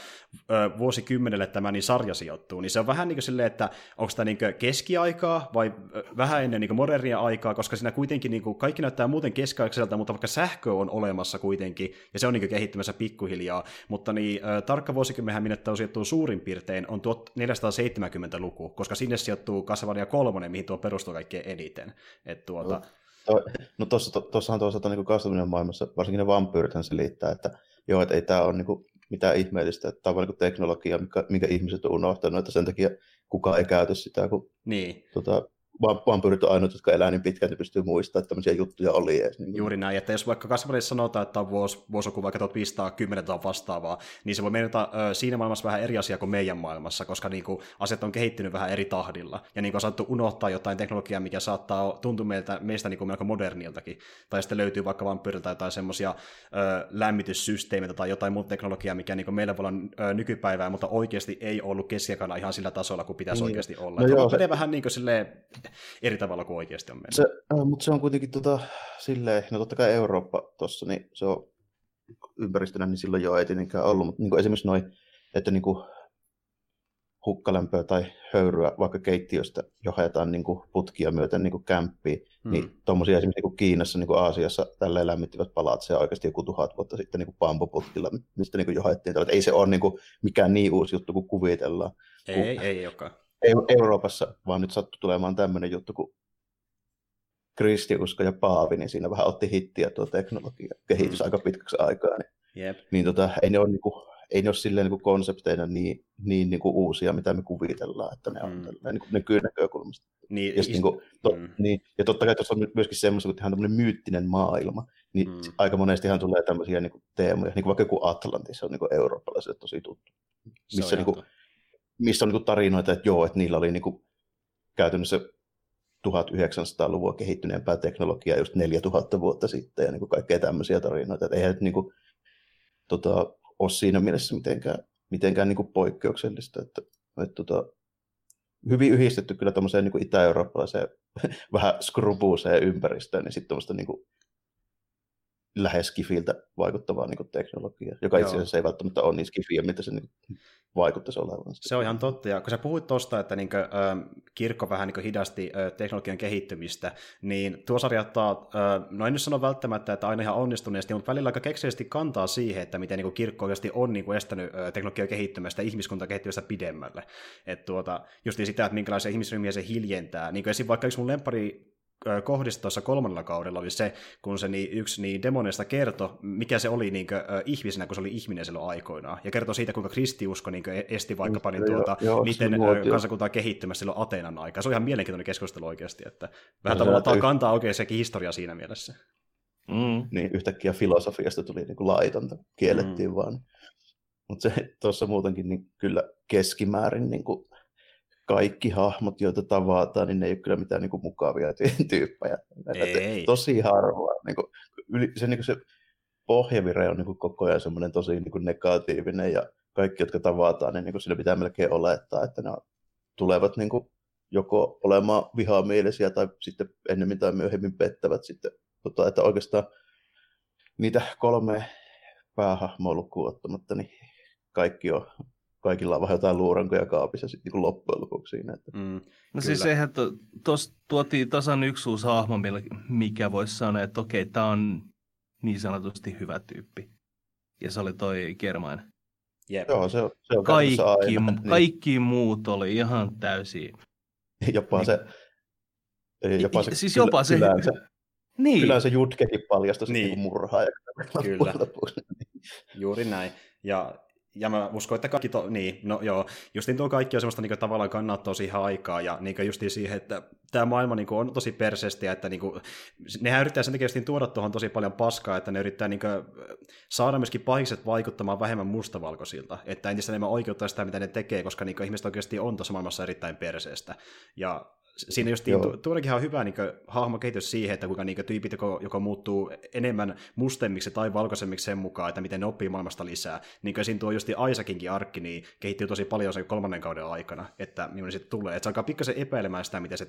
vuosikymmenelle tämä niin sarja sijoittuu, niin se on vähän niin kuin silleen, että onko tämä niin keskiaikaa vai vähän ennen niin modernia aikaa, koska siinä kuitenkin niin kaikki näyttää muuten keskiaikaiselta, mutta vaikka sähkö on olemassa kuitenkin, ja se on niin kehittymässä pikkuhiljaa, mutta niin tarkka vuosikymmenhän minne tämä sijoittuu suurin piirtein on 1470-luku, koska sinne sijoittuu Castlevania 3, mihin tuo perustuu kaikkein eniten, että No tuossahan toisaalta niin Castlevanian maailmassa, varsinkin ne vampyyrithän selittää, että joo, että ei tämä ole niin mitään ihmeellistä, että tämä on niin teknologia, minkä ihmiset on unohtanut, että sen takia kukaan ei käytä sitä, kun niin. Vampyyrit on ainoat, jotka elää niin pitkään, että pystyy muistamaan, että tämmöisiä juttuja oli edes. Niin. Juuri näin, että jos vaikka Castlevaniassa sanotaan, että on vuosiluku vaikka 1510 tai vastaavaa, niin se voi mennä siinä maailmassa vähän eri asia kuin meidän maailmassa, koska niin kuin, asiat on kehittynyt vähän eri tahdilla. Ja niin kuin on saattu unohtaa jotain teknologiaa, mikä saattaa tuntua meistä niin kuin melko moderniltakin. Tai sitten löytyy vaikka vampyyriltä jotain semmoisia lämmityssysteemeitä tai jotain muuta teknologiaa, mikä niin kuin meillä voi olla nykypäivää, mutta oikeasti ei ollut keskiaikana ihan sillä tasolla, kuin pitäisi oikeasti olla. Vähän niin kuin silleen eri tavalla kuin oikeasti on mennyt. Mutta se on kuitenkin silleen, no totta kai Eurooppa tuossa, niin se on ympäristönä, niin silloin jo ei tietenkään ollut, mutta niin esimerkiksi noin, että niin hukkalämpöä tai höyryä vaikka keittiöstä jo haetaan niin putkia myöten niin kämppiin, niin tuommoisia esimerkiksi niin Kiinassa, niin Aasiassa tälleen lämmittivät palatseja oikeasti joku 1000 vuotta sitten niin pampuputkilla, mistä niin jo haettiin, että ei se ole niin mikään niin uusi juttu kuin kuvitellaan. Ei olekaan. Euroopassa vaan nyt sattui tulemaan tämmöinen juttu, kun kristiusko ja paavi, niin siinä vähän otti hittiä tuo teknologia kehitys aika pitkäksi aikaa. Niin, ei ne ole, silleen niin kuin konsepteina niin kuin uusia, mitä me kuvitellaan, että ne on niin kuin näkökulmasta. Niin, ja, ja totta kai tuossa on myöskin semmoista, kun ihan tämmöinen myyttinen maailma, niin aika monestihan tulee tämmöisiä niin kuin teemoja, niin kuin vaikka joku Atlantis on niin kuin eurooppalaisille tosi tuttu, missä on niin kuin tarinoita, että joo, että niillä oli niinku käytännössä 1900-luvua kehittyneempää teknologiaa just 4000 vuotta sitten ja niin kuin kaikkea tämmöisiä tarinoita. Et eihän nyt niin kuin, ole siinä mielessä mitenkään niin kuin poikkeuksellista. Että, hyvin yhdistetty kyllä tuommoiseen niin kuin itä-eurooppalaiseen vähän skrubuuseen ympäristöön, niin sitten tuommoista niin kuin lähes skifiltä vaikuttavaa niin kuin teknologiaa, joka itse asiassa ei välttämättä ole niin skifiä, mitä se niin vaikuttaisi olevan. Se on ihan totta, ja kun sä puhuit tuosta, että niin kuin, kirkko vähän niin kuin hidasti teknologian kehittymistä, niin tuo sarja ottaa, no en nyt sano välttämättä, että aina ihan onnistuneesti, mutta välillä aika keksellisesti kantaa siihen, että miten niin kuin kirkko oikeasti on niin kuin estänyt teknologian kehittymästä ja ihmiskuntaa kehittymistä pidemmälle. Että just niin sitä, että minkälaisia ihmisryhmiä se hiljentää. Niin kuin esim. Vaikka yksi mun lemppari kohdista tuossa 3. kaudella oli se, kun se yksi demoneista kertoi, mikä se oli niin kuin ihmisenä, kun se oli ihminen silloin aikoinaan. Ja kertoi siitä, kuinka kristiusko niin kuin esti vaikkapa niin miten kansakuntaa kehittymässä silloin Ateenan aikaa. Se on ihan mielenkiintoinen keskustelu oikeasti, että vähän tavallaan ottaa kantaa oikein sekin historia siinä mielessä. Niin yhtäkkiä filosofiasta tuli niin kuin laitonta, kiellettiin vaan. Mutta se tuossa muutenkin niin kyllä keskimäärin niin kuin kaikki hahmot, joita tavataan, niin ne ei ole kyllä mitään niin kuin mukavia tyyppejä. Tosi harvoa. Se pohjavire on niin kuin koko ajan semmoinen tosi niin kuin negatiivinen, ja kaikki, jotka tavataan, niin, siinä pitää melkein olettaa, että ne tulevat niin kuin joko olemaan vihamielisiä tai sitten ennemmin tai myöhemmin pettävät. Sitten, että oikeastaan niitä 3 päähahmoa lukuun ottamatta, niin kaikki on... Kaikilla on vähän jotain luurankoja kaapissa sitten niin loppujen lopuksi siinä. Että... No siis eihän tuotiin tasan yksi uusi hahmo, mikä voisi sanoa, että okei, tämä on niin sanotusti hyvä tyyppi. Ja se oli toi Germain. Joo, se on kaikki muut oli ihan täysin. Jopa se Jutkekin paljastui niin murhaaja. Kyllä, juuri näin. Ja mä uskon, että kaikki justiin tuo kaikki on semmoista niin kuin, tavallaan kannattaa siihen aikaa ja niin kuin, justiin siihen, että tämä maailma niin kuin, on tosi persestiä, että niin kuin, nehän yrittää sen takia tuoda tuohon tosi paljon paskaa, että ne yrittää niin kuin, saada myöskin pahikset vaikuttamaan vähemmän mustavalkoisilta, että entistä enemmän oikeuttaa sitä, mitä ne tekee, koska niin kuin, ihmiset oikeasti on tuossa maailmassa erittäin perseestä. Ja siinä just tuollakin on hyvä niin hahmokehitys siihen, että kuinka niin tyypit, joka muuttuu enemmän mustemmiksi tai valkoisemmiksi sen mukaan, että miten ne oppii maailmasta lisää. Niin kuin siinä tuo just Isaacinkin arkki, niin kehittyy tosi paljon sen 3. kauden aikana, että millainen sitten tulee. Että se alkaa pikkasen epäilemään sitä, mitä se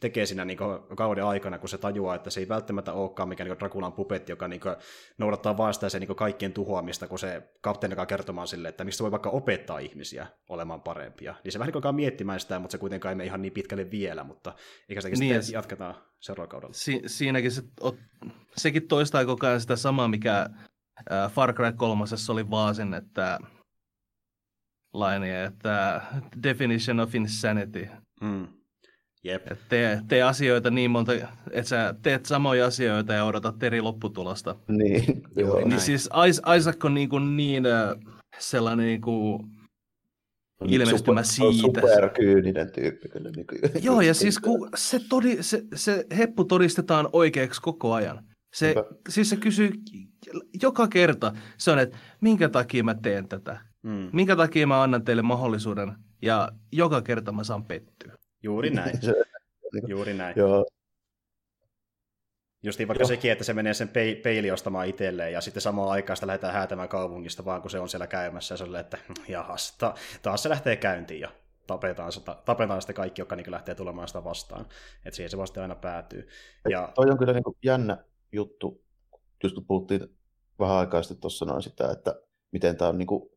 tekee siinä niin kauden aikana, kun se tajuaa, että se ei välttämättä olekaan mikään niin Draculan pupetti, joka niin noudattaa vaan sitä sen niin kaikkien tuhoamista, kun se kapteeni alkaa kertomaan sille, että mistä voi vaikka opettaa ihmisiä olemaan parempia. Niin se vähän niin alkaa miettimään sitä, mutta se kuitenkaan ei mene ihan niin pitkälle vielä, mutta eikä sitäkin niin sitten jatketaan seuraavalla kaudella. Siinäkin sekin toistaa koko ajan sitä samaa, mikä Far Cry 3:ssa oli vaan sen, että lainia, että definition of insanity. Jep. Tee asioita niin monta, että sä teet samoja asioita ja odotat eri lopputulosta. Niin, joo. Niin siis Isaac on niin sellainen ilmestymä siitä. Superkyyninen tyyppi kyllä. Joo, ja siis kun se heppu todistetaan oikeaksi koko ajan. Siis se kysyy joka kerta, se on, että minkä takia mä teen tätä? Minkä takia mä annan teille mahdollisuuden? Ja joka kerta mä saan pettyä. Juuri näin. Juuri näin. Joo. Justiin vaikka sekin, että se menee sen peili ostamaan itselleen ja sitten samaan aikaan sitä lähdetään häätämään kaupungista, vaan kun se on siellä käymässä ja se on, että jahas, taas se lähtee käyntiin ja tapetaan sitten kaikki, jotka niin lähtee tulemaan sitä vastaan. Että siihen se vasta aina päätyy. Ja... Toi on kyllä niin kuin jännä juttu, just kun puhuttiin vähän aikaa sitten tuossa noin sitä, että miten tämä on niin kuin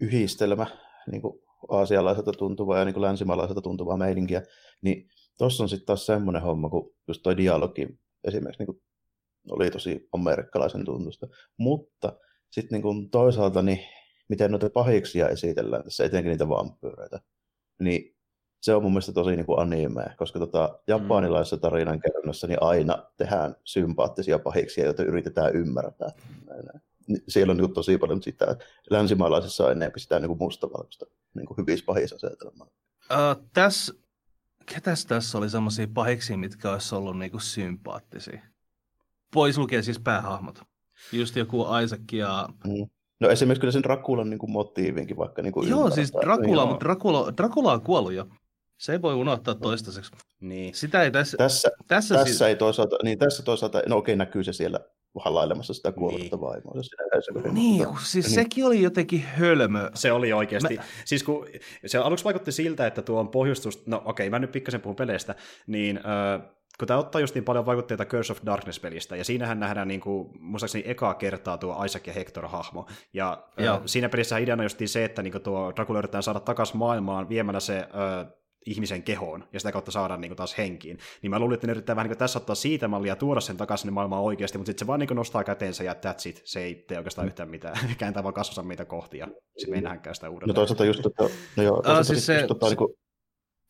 yhdistelmä niin kuin aasialaiselta tuntuvaa ja niin kuin länsimaalaiselta tuntuvaa meininkiä, niin tuossa on sitten taas semmoinen homma, kun just toi dialogi esimerkiksi niin oli tosi amerikkalaisen tuntusta, mutta sitten niin toisaalta, niin miten noita pahiksia esitellään tässä, etenkin niitä vampyyreitä, niin se on mun mielestä tosi niin kuin animea, koska japanilaisessa tarinankerronnassa niin aina tehdään sympaattisia pahiksia, joita yritetään ymmärtää. Siellä on niin tosi paljon sitä, että länsimaalaisessa on enemmän sitä niin mustavalkoista niin hyvissä pahisasetelmaa. Ketäs tässä oli sellaisia pahiksia, mitkä olisi ollut niin sympaattisia? Pois lukee siis päähahmot. Just joku Isaac ja... No esimerkiksi kyllä sen Draculan niin motiivinkin vaikka niin ymmärtää. Joo, siis Dracula on kuollut jo. Se ei voi unohtaa toistaiseksi. Niin. Sitä ei tässä ei toisaalta, niin tässä toisaalta, no okei, näkyy se siellä halailemassa sitä kuollutta vaimoa. Niin, siis sekin oli jotenkin hölmö. Se oli oikeasti. Siis kun se aluksi vaikutti siltä, että tuo on pohjustus, no okei, mä nyt pikkasen puhun peleistä, niin kun tämä ottaa just niin paljon vaikutteita Curse of Darkness-pelistä, ja siinähän nähdään niin kuin, muistaakseni ekaa kertaa tuo Isaac ja Hector-hahmo, ja siinä pelissä ideana just se, että niin tuo Dracula yritetään saada takaisin maailmaan viemällä se ihmisen kehoon, ja sitä kautta saadaan niin kuin taas henkiin. Niin mä luulin, että ne yrittää vähän niin kuin tässä ottaa siitä mallia ja tuoda sen takaisin niin maailmaan oikeasti, mutta sitten se vaan niin kuin nostaa käteensä ja that's it. Se ei tee oikeastaan yhtään mitään. Kääntää vaan kasvansa meitä kohti, ja sitten me ei nähdäänkään sitä uudelleen. No toisaalta just, että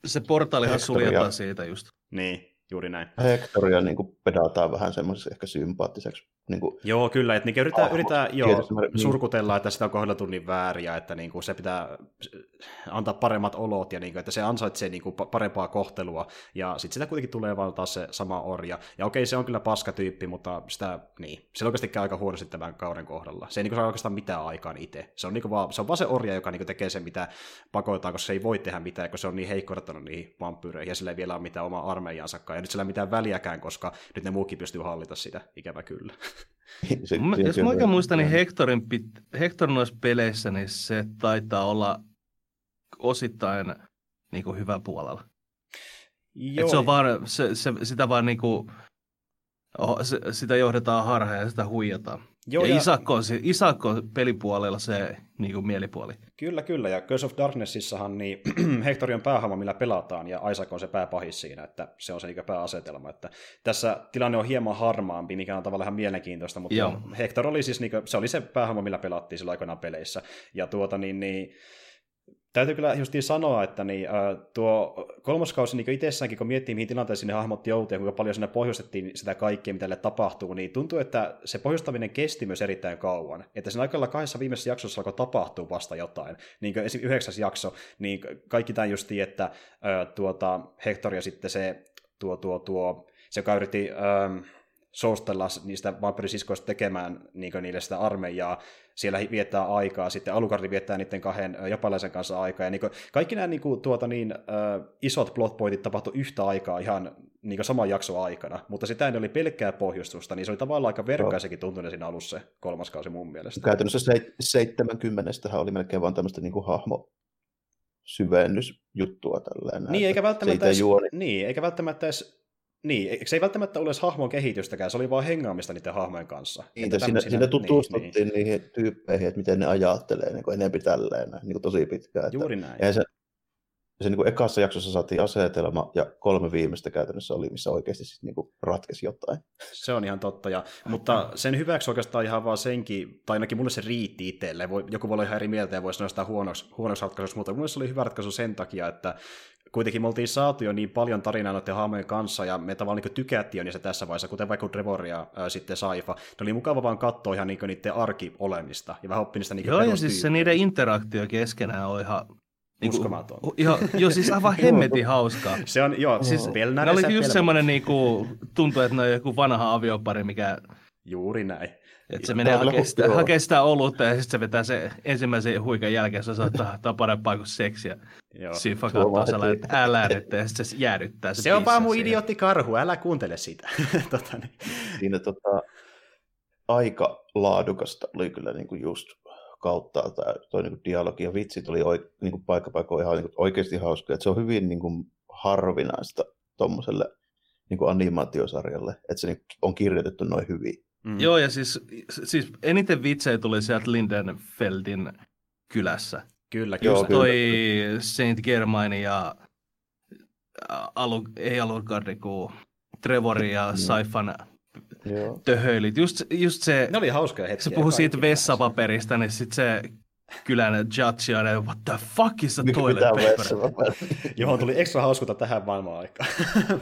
se portaalihan suljetaan siitä just. Niin. Juuri näin. Hectoria niinku pedataan vähän semmoisessa ehkä sympaattiseksi. Niinku joo, kyllä, että niinku yritetään surkutella, että sitä on kohdeltu niin vääriä, että niinku se pitää antaa paremmat olot ja niinku, että se ansaitsee niinku parempaa kohtelua, ja sitten sitä kuitenkin tulee vaan taas se sama orja. Ja okei, se on kyllä paskatyyppi, mutta sitä, niin, se on oikeasti aika huonosti tämän kauden kohdalla. Se ei niinku saa oikeastaan mitään aikaan itse. Se on, niinku vaan, se on vaan se orja, joka niinku tekee sen, mitä pakotetaan, koska se ei voi tehdä mitään, koska se on niin heikkortanut niihin vampyyreihin, ja sillä ei vielä ole mitään omaa armeijansakaan. Nyt sillä ei mitään väliäkään, koska nyt ne muukin pystyy hallita sitä, ikävä kyllä. Jos mä oikein muistan, niin Hector noissa peleissä, niin se taitaa olla osittain niin kuin hyvä puolella. Joo. Et se on vaan, sitä vaan niin kuin, sitä johdetaan harhaan ja sitä huijataan. Joo, ja Isakko on pelipuolella se niin kuin mielipuoli. Kyllä, kyllä. Ja Curse of Darknessissahan niin Hector on päähahmo, millä pelataan, ja Isaac on se pääpahis siinä, että se on se niin pääasetelma. Että tässä tilanne on hieman harmaampi, mikä on tavallaan ihan mielenkiintoista, mutta joo. Hector oli siis, niin kuin, se oli se päähahmo, millä pelattiin silloin aikoinaan peleissä. Ja täytyy kyllä justiin sanoa, että tuo kolmoskausi niin itsessäänkin, kun miettii, mihin tilanteisiin ne hahmot joutuu ja kuinka paljon siinä pohjustettiin sitä kaikkea, mitä tapahtuu, niin tuntuu, että se pohjustaminen kesti myös erittäin kauan. Että sen aikalla kahdessa viimeisessä jaksossa alkoi tapahtua vasta jotain. Niin kuin esimerkiksi 9. jakso, niin kaikki tämän justiin, että Hector ja sitten se joka yritti soustella niistä vampyrisiskoista tekemään niin niille sitä armeijaa. Siellä viettää aikaa, sitten Alucardi viettää niiden kahden japanilaisen kanssa aikaa, ja niin kuin, kaikki nämä niin kuin, isot plotpointit tapahtui yhtä aikaa ihan niin kuin saman jakson aikana, mutta sitä ei oli pelkkää pohjustusta, niin se oli tavallaan aika verkkaisenkin tuntunut siinä alussa se kolmas kausi mun mielestä. Käytännössä 70 oli melkein vaan tämmöistä niin kuin hahmo syvennysjuttua tällainen. Niin, se ei välttämättä ole edes hahmon kehitystäkään, se oli vaan hengaamista niiden hahmojen kanssa. Niin, siinä tutustuttiin niihin tyyppeihin, että miten ne ajattelee niin enempi tälleen, niin kuin tosi pitkään. Juuri näin. Ja se niin kuin ekassa jaksossa saatiin asetelma, ja 3 viimeistä käytännössä oli, missä oikeasti siis, niin kuin ratkesi jotain. Se on ihan totta, mutta sen hyväksi oikeastaan ihan vaan senkin, tai ainakin mulle se riitti itselleen. Joku voi olla ihan eri mieltä ja voi sanoa sitä huonoksi ratkaisuksi, mutta mulle se oli hyvä ratkaisu sen takia, että kuitenkin me oltiin saatu jo niin paljon tarinaa noiden hahmojen kanssa, ja me tavallaan niin tykättiin jo niistä tässä vaiheessa, kuten vaikka Trevor ja sitten Sypha. Ne oli mukava vaan katsoa ihan niin niiden arkiolemista, ja vähän oppii niistä niiden perustyyppiä. Joo, ja siis se niiden interaktio keskenään on ihan uskomaton. Joo, siis aivan hemmetin hauskaa. Se on, joo, siis pelnä. Ne oli just semmoinen, niinku, tuntuu, että ne on joku vanha aviopari, mikä... Juuri näin. Että se menee hakee sitä olutta, ja sitten se vetää se ensimmäisen huikan jälkeen, se saattaa ottaa parempaa kuin seksiä. Sypha katsoo sellainen, että älä nyt, ja sitten se jäädyttää. Se on vaan mun idiootti karhu, älä kuuntele sitä. Siinä aika laadukasta oli kyllä niinku just kautta, tai toi niinku dialogi ja vitsit oli niinku paikkapaikoin ihan niinku oikeasti hauskoja. Et se on hyvin niinku harvinaista tommoselle niinku animaatiosarjalle, että se niinku on kirjoitettu noin hyvin. Mm. Joo, ja siis eniten vitsejä tuli sieltä Lindenfeldin kylässä. Kyllä. Joo, toi kyllä. Saint Germain ja Alucardin kuin Trevor ja Syphan töhöilit. Just se, ne oli hauskaa hetkiä. Se puhui siitä vessapaperista, niin sitten se kylän judge on, what the fuck is a toilet paper? Johon tuli ekstra hauskuta tähän maailman aikaan.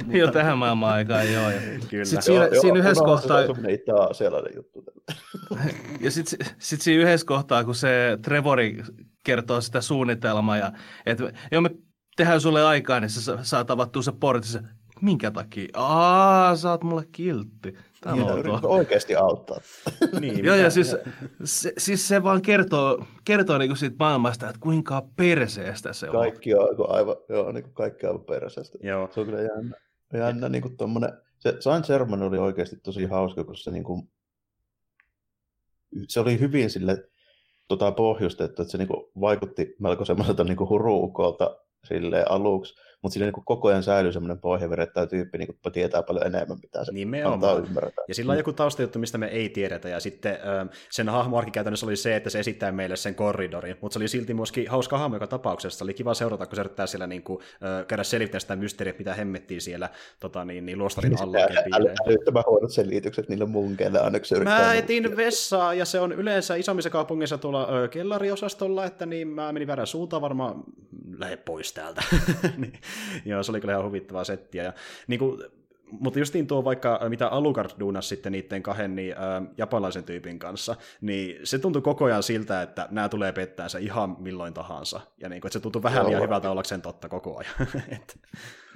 Joo, tähän maailman aikaan, joo. Kyllä. Siinä yhdessä kohtaa... sellainen juttu. Ja sitten siinä yhdessä kohtaa, kun se Trevori kertoo sitä suunnitelmaa, ja että joo, me tehdään sulle aikaa, niin sä saat avattua se portti, minkä takia? Sä oot mulle kiltti. Yritin oikeasti auttaa. Niin, joo, ja siis se vaan kertoo niinku siitä maailmasta, että kuinka perseestä se on. Kaikki on aivan perseestä. Joo. Se on kyllä jännä niinku tommonen. Se Saint Germain oli oikeasti tosi hauska, koska se niinku... Se oli hyvin sille pohjustettu, että se niinku vaikutti melko semmoiselta niinku huruukolta silleen aluksi. Mutta sillä niinku koko ajan säilyy semmoinen pohjaverettäjä tyyppi, niin kun tietää paljon enemmän, mitä se antaa ymmärtää. Ja sillä on joku taustajuttu, mistä me ei tiedetä. Ja sitten sen hahmoarki käytännössä oli se, että se esittää meille sen korridorin. Mutta se oli silti myöskin hauska hahmo joka tapauksessa. Se oli kiva seurata, kun se yrittää siellä niinku, käydä selvittämään sitä mysteeriä, mitä hemmettiin siellä luostarin alla. Älyttömän huonot selitykset niille munkeille. Mä etin vessaa, ja se on yleensä isommissa kaupungissa tuolla kellariosastolla, että niin mä menin väärään suuntaan, varmaan lähde pois täältä. Joo, se oli kyllä ihan huvittavaa settiä. Ja, niin kuin, mutta justiin tuo vaikka, mitä Alucard duunasi sitten niiden kahden japanilaisen tyypin kanssa, niin se tuntui koko ajan siltä, että nämä tulee pettäänsä ihan milloin tahansa. Ja niin kuin, että se tuntui vähän liian hyvältä ollakseen totta koko ajan.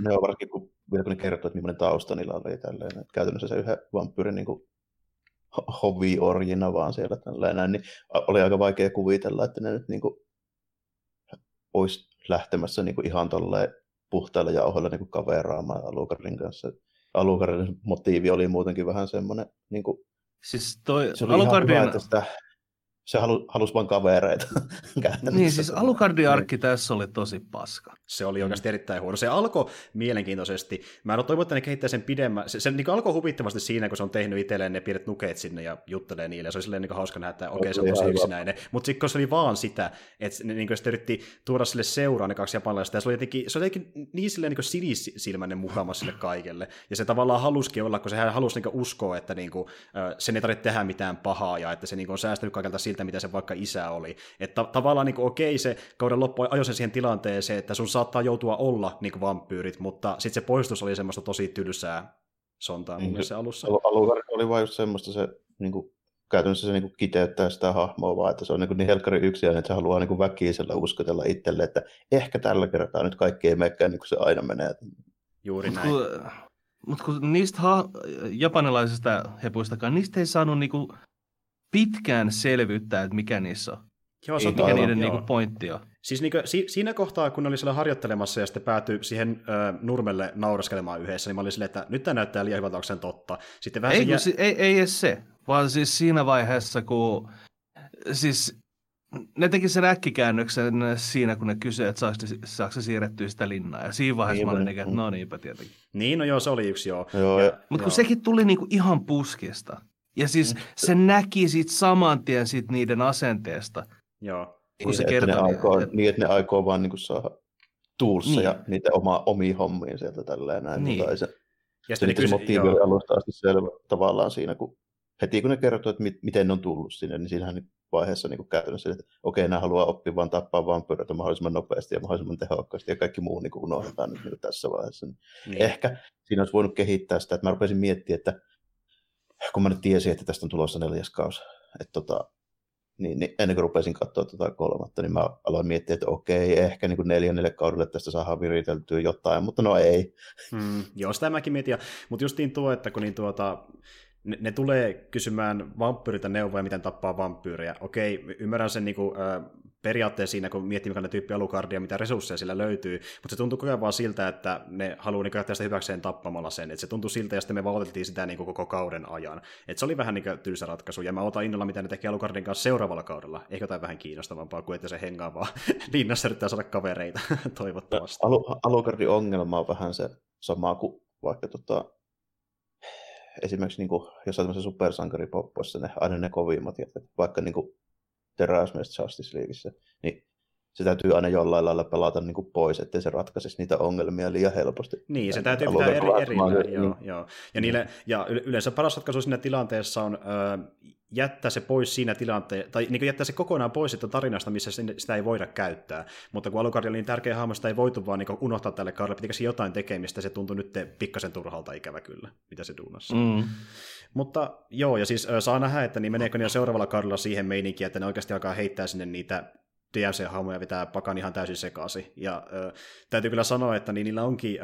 Joo, varsinkin kun ne kertoo, että millainen tausta niillä oli tälleen. Käytännössä se yhden vampyyrin niin hoviorjina vaan siellä tälleen, niin oli aika vaikea kuvitella, että ne nyt niin kuin, olisi lähtemässä niin kuin ihan tolleen puhtailla jauhoilla niin kaveraamaan Alucardin kanssa. Alucardin motiivi oli muutenkin vähän semmoinen... Niin kuin, siis toi, se oli Alucardin... ihan hyvä, että se halusi vain kavereita. Niin, siis Alucardin arkki tässä oli tosi paska. Se oli oikeasti erittäin huono. Se alkoi mielenkiintoisesti. Mä en toivon, että ne kehittää sen pidemmän. Se niin alkoi huvittavasti siinä, kun se on tehnyt itselleen ne pienet nukeet sinne ja juttelee niille. Se oli silleen niin hauska nähdä, että okei, se on tosi yksinäinen. Mutta sitten kun se oli vaan sitä, että ne niin sitten yritti tuoda sille seuraan ne kaksi japanilaista. Ja se oli jotenkin niin silleen niin sinisilmäinen mukamas sille kaikelle. Ja se tavallaan halusikin olla, kun sehän halusi niin uskoa, että niin kuin, sen ei tarvitse tehdä mitään pahaa ja että se niin on säästänyt kaikelta siltä, mitä se vaikka isä oli. Että tavallaan niin kuin, okei, se kauden loppu ajoi sen siihen tilanteeseen, että sun saattaa joutua olla niin kuin vampyyrit, mutta sitten se poistus oli semmoista tosi tylsää sontaa mun mielestä alussa. Alussa oli vain just semmoista, se niin kuin, käytännössä se niin kuin kiteyttää sitä hahmoa vaan, että se on niin helkkari yksiäinen, että se haluaa niin kuin väkisellä uskotella itselle, että ehkä tällä kertaa nyt kaikki ei menekään niin kuin se aina menee. Juuri näin. Mutta kun niistä japanilaisista hepuistakaan, niistä ei saanut niinku pitkään selvyyttä, että mikä niissä on. Joo, se on mikä niiden niinku pointti on. Siis niinku, siinä kohtaa, kun oli siellä harjoittelemassa ja sitten päätyi siihen nurmelle nauraskelemaan yhdessä, niin mä olin silleen, että nyt tämä näyttää liian hyvältä, onko sen totta. Sitten vähän ei edes se, vaan siis siinä vaiheessa, kun siis ne teki sen äkkikäännöksen siinä, kun ne kysyi, että saako se siirrettyä sitä linnaa. Ja siinä vaiheessa mä olin että no niinpä tietenkin. Niin, no joo, se oli yksi joo. Mutta kun sekin tuli niinku ihan puskista. Ja siis se näki siitä saman tien siitä niiden asenteesta. Joo. Kun se niin, että ne aikoo vaan niin saada tuulissa niin. Ja niitä omia hommiin sieltä tälleen näin. Niin. Tai se motiivi oli alusta asti selvä tavallaan siinä, kun heti kun ne kertoo, että miten ne on tullut sinne, niin siinähän vaiheessa niin käytännössä, että okei, nämä haluaa oppia vaan tappaa vampyyritä mahdollisimman nopeasti ja mahdollisimman tehokkaasti ja kaikki muu niin unohdetaan nyt niin tässä vaiheessa. Niin. Ehkä siinä olisi voinut kehittää sitä, että mä rupesin miettimään, että kun mä nyt tiesin, että tästä on tulossa 4. kausi, että niin ennen kuin rupesin katsoa tätä 3, niin mä aloin miettiä, että okei, ehkä niin 4 kaudelle tästä saadaan viriteltyä jotain, mutta no ei. Joo, sitä mäkin mietin. Mutta justiin tuo, että kun niin ne tulee kysymään vampyyriltä neuvoja, miten tappaa vampyyriä. Okei, ymmärrän sen niinku, periaatteen siinä, kun miettii, mikä on ne tyyppi Alucardia, mitä resursseja sillä löytyy, mutta se tuntuu koko ajan vaan siltä, että ne haluaa niin käyttää sitä hyväkseen tappamalla sen. Et se tuntui siltä, ja sitten me vauteltiin sitä niin koko kauden ajan. Et se oli vähän niin tylsä ratkaisu, ja mä otan innolla, mitä ne tekee Alucardin kanssa seuraavalla kaudella. Ehkä jotain vähän kiinnostavampaa kuin, että se hengaa vaan linnassa yrittää saada kavereita, toivottavasti. Alucardin ongelma on vähän se sama kuin vaikka esimerkiksi niin kuin, jossain tämmöisessä supersankaripoppoissa aina ne kovimmat jätet, vaikka niin kuin teräsmies Justice Leagueissä, niin se täytyy aina jollain lailla pelata niin kuin pois, ettei se ratkaisisi niitä ongelmia liian helposti. Niin, se täytyy pitää erillään. Ja yleensä paras ratkaisu siinä tilanteessa on jättää se pois siinä tilanteessa, tai niin jättää se kokonaan pois siitä tarinasta, missä sitä ei voida käyttää. Mutta kun Alucardilla niin tärkeä hahmo, sitä ei voitu vaan niin unohtaa tälle kaudelle, pitikö se jotain tekemistä, se tuntui nyt pikkasen turhalta ikävä kyllä, mitä se duunassa. Mutta joo, ja siis saa nähdä, että niin meneekö ne seuraavalla kaudella siihen meininkiin, että ne oikeasti alkaa heittää sinne niitä DLC-hahmoja vetää pakan ihan täysin sekaisin. Ja täytyy kyllä sanoa, että niillä onkin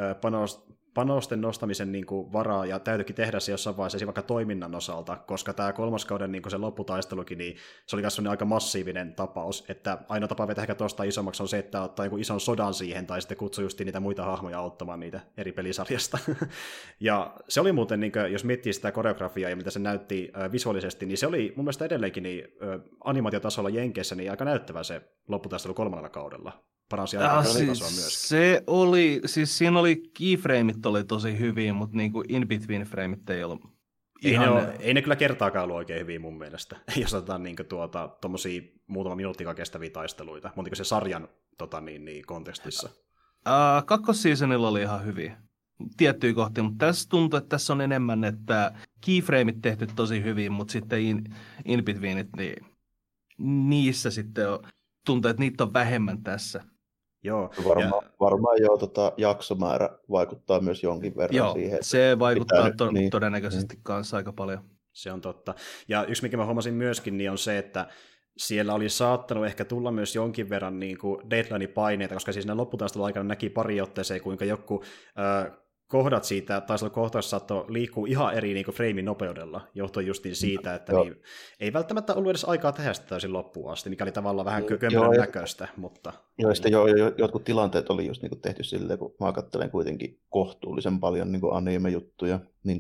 panosten nostamisen niin kuin varaa ja täytyykin tehdä se jossain vaiheessa vaikka toiminnan osalta, koska tämä kolmoskauden niin kuin se lopputaistelukin, niin se oli myös aika massiivinen tapaus, että ainoa tapa vetää ehkä tuosta isommaksi on se, että ottaa joku ison sodan siihen tai sitten kutsuu just niitä muita hahmoja auttamaan niitä eri pelisarjasta. Ja se oli muuten, niin kuin, jos miettii sitä koreografiaa ja mitä se näytti visuaalisesti, niin se oli mun mielestä edelleenkin niin, animaatiotasolla Jenkeissä niin aika näyttävä se lopputaistelu kolmannella kaudella. Se oli, siis siinä oli keyframeit oli tosi hyviä, mutta niinku in-between frameit ei ollut. Ei ne kyllä kertaakaan ollut oikein hyviä mun mielestä, jos otetaan niinku tommosia muutama minuuttikaan kestäviä taisteluita, montiko se sarjan kontekstissa. Kakkosseasonilla oli ihan hyviä tiettyjä kohtia, mutta tässä tuntuu, että tässä on enemmän, että keyframeit tehty tosi hyvin, mutta sitten in-betweenit, niin niissä sitten on... Tuntuu, että niitä on vähemmän tässä. Joo. Varmaan joo, jaksomäärä vaikuttaa myös jonkin verran joo, siihen. Joo, se vaikuttaa todennäköisesti kanssa aika paljon. Se on totta. Ja yksi, mikä mä huomasin myöskin, niin on se, että siellä oli saattanut ehkä tulla myös jonkin verran niin kuin deadline-paineita, koska siinä lopputaistelun aikana näki pari otteeseen, kuinka joku... kohdat siitä taistelukohtauksessa saattoi liikkua ihan eri niin freimin nopeudella, johtuen justiin siitä, että niin, ei välttämättä ollut edes aikaa tehdä sitä täysin loppuun asti, mikä oli tavallaan vähän kömmenen näköistä. Mutta... Joo, jotkut tilanteet oli just niin tehty silleen, kun mä katselen kuitenkin kohtuullisen paljon niin anime-juttuja, niin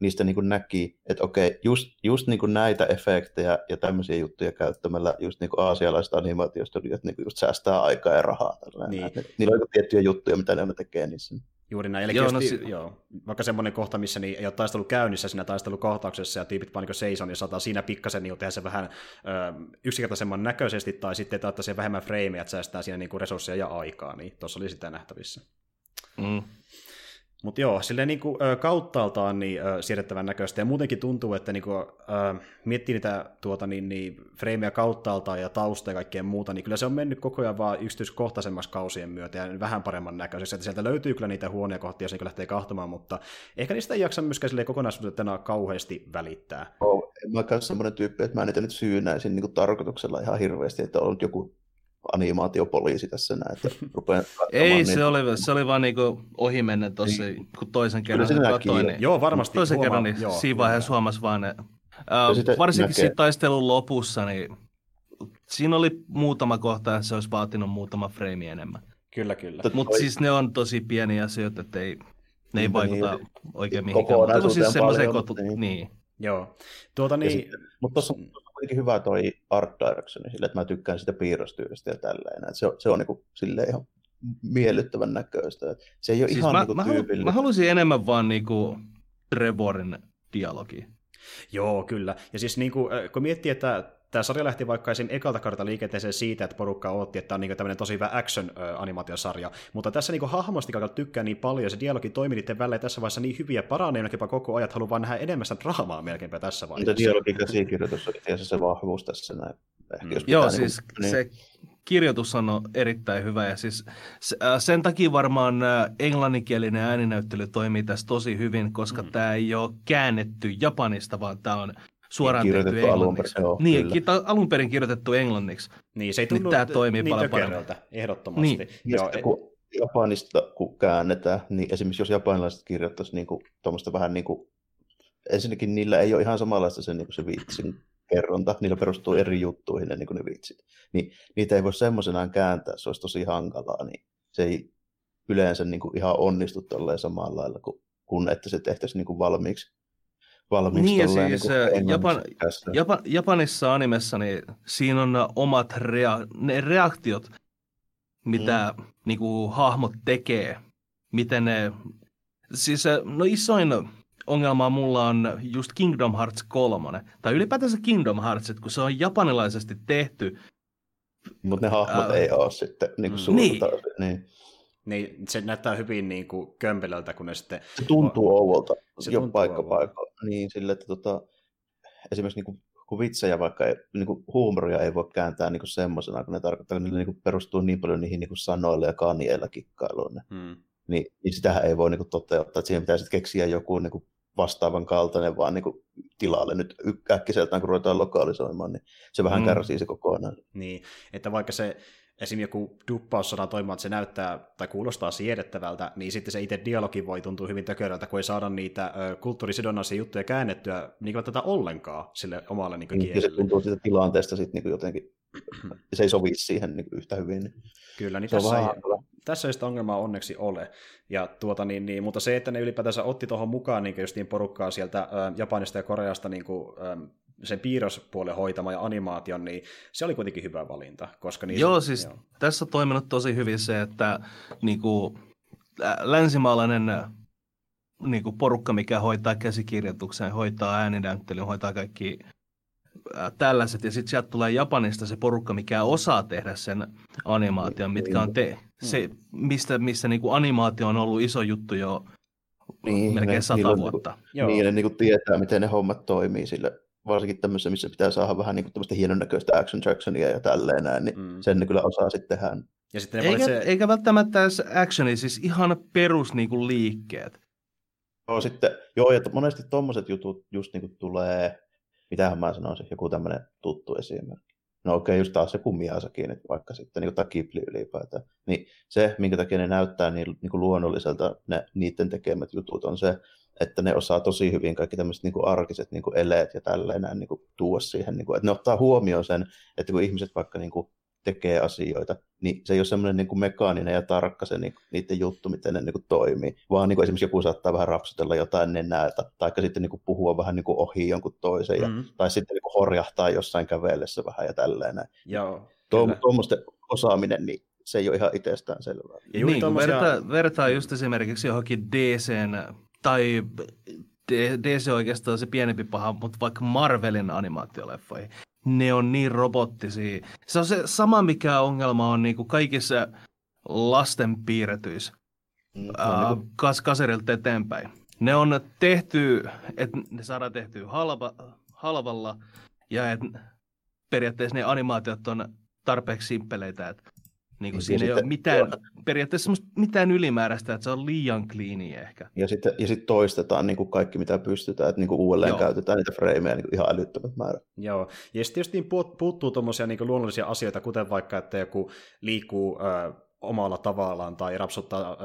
niistä niin näki, että okei, just niin näitä efektejä ja tämmöisiä juttuja käyttämällä just niin aasialaiset animaatiostudiot niin just säästää aikaa ja rahaa. Niin. Niillä on tiettyjä juttuja, mitä ne aina tekee niissä. Juuri näin. Eli vaikka semmoinen kohta, missä niin ei ole taistelu käynnissä siinä taistelukohtauksessa ja tyypit vaan niin seisoo, niin saattaa siinä pikkasen niin tehdä se vähän yksinkertaisemman näköisesti tai sitten taittaa se vähemmän freimejä, että säästää siinä niin resursseja ja aikaa, niin tuossa oli sitä nähtävissä. Mm. Mutta joo, silleen niin kuin, kauttaaltaan niin, siedettävän näköistä, ja muutenkin tuntuu, että niin kuin, miettii niitä freimejä kauttaaltaan ja taustaa ja kaikkea muuta, niin kyllä se on mennyt koko ajan vaan yksityiskohtaisemmaksi kausien myötä ja vähän paremman näköiseksi, että sieltä löytyy kyllä niitä huonoja kohtia, jos niitä lähtee kahtomaan, mutta ehkä niistä ei jaksa myöskään silleen kokonaisuutena kauheasti välittää. Oh, mä oon myös semmoinen tyyppi, että mä niitä nyt syynäisin niin kuin tarkoituksella ihan hirveästi, että on nyt joku animaatiopoliisi tässä näin, että rupean ei, se oli vaan niinku ohimennen tuossa, kun toisen kerran katsoin. Niin, joo, varmasti. Toisen kerran, niin joo, siinä vaiheessa huomasi vaan ne. Varsinkin siinä taistelun lopussa, niin siinä oli muutama kohta, että se olisi vaatinut muutama freimi enemmän. Kyllä. Mutta siis ne on tosi pieniä asioita, että ne ei vaikuta oikein mihinkään. Mutta siis semmoiseen kohtaan, niin. Joo. Mutta tuossa on kuitenkin hyvä toi art directioni sille, että mä tykkään sitä piirrostyylistä ja tälleen. Se on niinku silleen ihan miellyttävän näköistä. Et se ei ole siis ihan niinku tyypillinen. Mä halusin enemmän vaan niinku Trevorin dialogia. Joo, kyllä. Ja siis niinku, kun miettii, että tämä sarja lähti vaikka esim. Ekalta kartta liikenteeseen siitä, että porukka odotti, että tämä on niinku tämmöinen tosi hyvä action-animaatiosarja, mutta tässä niinku hahmosti tykkää niin paljon, se dialogi toimi niiden välillä tässä vaiheessa niin hyviä paranee, melkeinpä koko ajan, haluan vaan nähdä enemmän sitä draamaa melkeinpä tässä vaiheessa. Mutta dialogin käsikirjoitus on tietysti se vahvuus tässä näin. Joo, siis niin. Se kirjoitus on erittäin hyvä, ja siis sen takia varmaan englanninkielinen ääninäyttely toimii tässä tosi hyvin, koska tämä ei ole käännetty japanista, vaan tämä on... suoraan tehty englanniksi. Alun perin kirjoitettu englanniksi. Niin, se ei tunnu niin tökeröltä, ehdottomasti. Niin. Joo, kun japanista kun käännetään, niin esimerkiksi jos japanilaiset kirjoittaisi niin tuommoista vähän niin kuin, ensinnäkin niillä ei ole ihan samanlaista se viitsin kerronta, niillä perustuu eri juttuihin ne viitsit. Niin, niitä ei voi semmoisenaan kääntää, se olisi tosi hankalaa, niin se ei yleensä niin kuin ihan onnistu tolleen samalla lailla kuin että se tehtäisiin niin kuin valmiiksi niin, tolleen, ja siis niin Japanissa animessa niin siinä on omat ne reaktiot, mitä niin kuin, hahmot tekee. Miten ne... Siis isoin ongelma mulla on just Kingdom Hearts 3. Tai ylipäätänsä Kingdom Hearts, kun se on japanilaisesti tehty. Mutta ne hahmot ei ole sitten niin suurta. Niin, se näyttää hyvin niin kuin kömpelöltä, kun ne sitten... Se tuntuu ouvolta, jo paikka. Niin, sille, että esimerkiksi niin kun vitsejä vaikka, niin kuin huumoria ei voi kääntää niin semmoisena, kun ne tarkoittaa, kun ne niin perustuu niin paljon niihin niin sanoilla ja kanjeilla kikkailuun. Niin sitähän ei voi niin toteuttaa, että siihen pitää sitten keksiä joku niin vastaavan kaltainen vaan niin tilalle nyt äkkiseltään, kun ruvetaan lokalisoimaan, niin se vähän kärsii se kokonaan. Niin, että vaikka se... esim. Joku duppaussodan toimimaan, että se näyttää tai kuulostaa siedettävältä, niin sitten se itse dialogi voi tuntua hyvin tökörältä, kun ei saada niitä kulttuurisidonnaisia juttuja käännettyä niin tätä ollenkaan sille omalle niin kielelle. Ja se tuntuu siitä tilanteesta sitten niin jotenkin, se ei sovi siihen niin yhtä hyvin. Niin. Kyllä, niin tässä ei sitä ongelmaa onneksi ole. Ja mutta se, että ne ylipäätänsä otti tuohon mukaan niin just niin porukkaa sieltä Japanista ja Koreasta, niin kuin, sen piirrospuolen hoitama ja animaation, niin se oli kuitenkin hyvä valinta. Koska tässä on toiminut tosi hyvin se, että niinku, länsimaalainen niinku, porukka, mikä hoitaa käsikirjoituksen, hoitaa ääninäyttelyn, hoitaa kaikki tällaiset, ja sitten sieltä tulee Japanista se porukka, mikä osaa tehdä sen animaation, mitkä on mistä niinku, animaatio on ollut iso juttu jo melkein 100 vuotta. Niille niinku, tietää, miten ne hommat toimii sille. Varsinkin tämmöisessä, missä pitää saada vähän niin kuin hienon näköistä action Jacksonia ja tälleen näin, niin sen ne kyllä osaa sitten tehdä. Ja sitten eikä välttämättä edes actionia, siis ihan perus niin kuin liikkeet. Joo, ja monesti tommoset jutut just niin kuin tulee, mitähän mä sanoisin, joku tämmöinen tuttu esimerkki. No okei, just taas se Kumiasakin, että vaikka sitten niin kuin tämä Ghibli ylipäätään. Niin se, minkä takia ne näyttää niin kuin luonnolliselta niiden tekemät jutut, on se, että ne osaa tosi hyvin kaikki tämmöiset niin kuin arkiset niin kuin eleet ja tällainen niin kuin tuoda siihen. Niin kuin, että ne ottaa huomioon sen, että kun ihmiset vaikka niin kuin tekee asioita, niin se ei ole semmoinen niin kuin mekaaninen ja tarkka se niin kuin, niiden juttu, miten ne niin kuin toimii. Vaan niin kuin esimerkiksi joku saattaa vähän rapsutella jotain nenältä, tai sitten niin kuin puhua vähän niin kuin ohi jonkun toisen, ja, tai sitten niin kuin horjahtaa jossain kävellessä vähän ja tällainen. Joo. Tuommoisten osaaminen, niin se ei ole ihan itsestään selvää. Ja niin, vertaa just esimerkiksi johonkin DC:n, tai DC oikeastaan se pienempi paha, mutta vaikka Marvelin animaatioleffoihin, ne on niin robottisia. Se on se sama, mikä ongelma on niin kuin kaikissa lasten piirretyissä kaserilta eteenpäin. Ne on tehty, että ne saadaan tehtyä halvalla, ja että periaatteessa ne animaatiot on tarpeeksi simppeleitä, että niin siinä ei ole mitään, periaatteessa mitään ylimääräistä, että se on liian kliiniä ehkä. Ja sitten toistetaan niin kuin kaikki, mitä pystytään, että niin kuin uudelleen käytetään niitä freimejä niin kuin ihan älyttömät määrät. Joo, ja sitten just niin puuttuu tuommoisia niin kuin luonnollisia asioita, kuten vaikka, että joku liikkuu omalla tavallaan tai rapsuttaa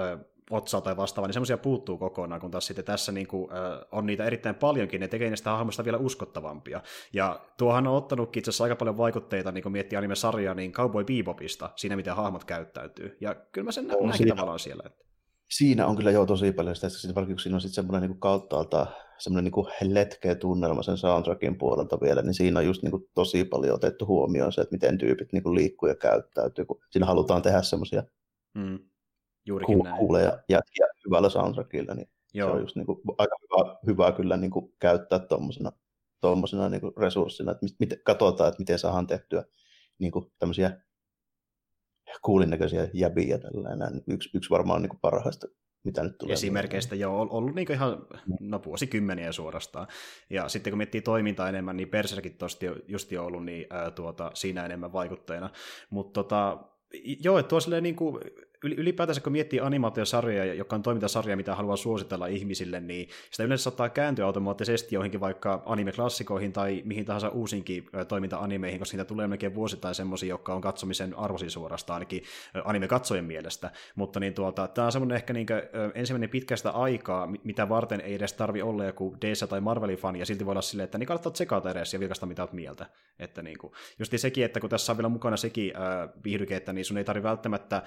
otsaa tai vastaavaa, niin semmoisia puuttuu kokonaan, kun taas sitten tässä niin kuin, on niitä erittäin paljonkin, ne tekee niistä hahmoista vielä uskottavampia. Ja tuohan on ottanutkin itse asiassa aika paljon vaikutteita, niin kun miettii anime-sarjaa, niin Cowboy Bebopista, siinä miten hahmot käyttäytyy. Ja kyllä mä sen näinkin tavallaan siellä. Siinä on kyllä tosi paljon sitä, että varsinkin siinä on sitten semmoinen niin kauttaaltaan semmoinen niin letkeä tunnelma sen soundtrackin puolelta vielä, niin siinä on just niin kuin tosi paljon otettu huomioon se, että miten tyypit niin kuin liikkuu ja käyttäytyy, kun siinä halutaan tehdä semmoisia kuulee ja hyvällä soundtrackilla, niin se on just niin kuin aika hyvä kyllä niin kuin käyttää tommosena niin kuin resurssina, että katsotaan, että miten saadaan tehtyä niin kuin tämmöisiä kuulinnäköisiä jäbiä tällainen. Yksi varmaan niin kuin parhaista, mitä nyt tulee. Esimerkkeistä on ollut niin kuin ihan vuosikymmeniä suorastaan. Ja sitten kun miettii toimintaa enemmän, niin Berserkin just jo ollut niin, siinä enemmän vaikutteena. Mutta että tuo silleen niin kuin ylipäätänsä, kun miettii animaatiosarjoja, joka on toimintasarja, mitä haluaa suositella ihmisille, niin sitä yleensä saattaa kääntyä automaattisesti johonkin vaikka anime-klassikoihin tai mihin tahansa uusinkin toiminta-animeihin, koska niitä tulee melkein vuosittain semmoisia, jotka on katsomisen arvoisia suorastaan, ainakin anime-katsojen mielestä. Mutta niin tämä on semmoinen ehkä niinkö ensimmäinen pitkästä aikaa, mitä varten ei edes tarvi olla joku DC- tai Marvel-fani, ja silti voi olla silleen, että niin kannattaa tsekata edes ja vilkaista mitä olet mieltä. Että niin kuin. Just sekin, että kun tässä on vielä mukana sekin viihdyke, että niin sun ei tarvitse välttämättä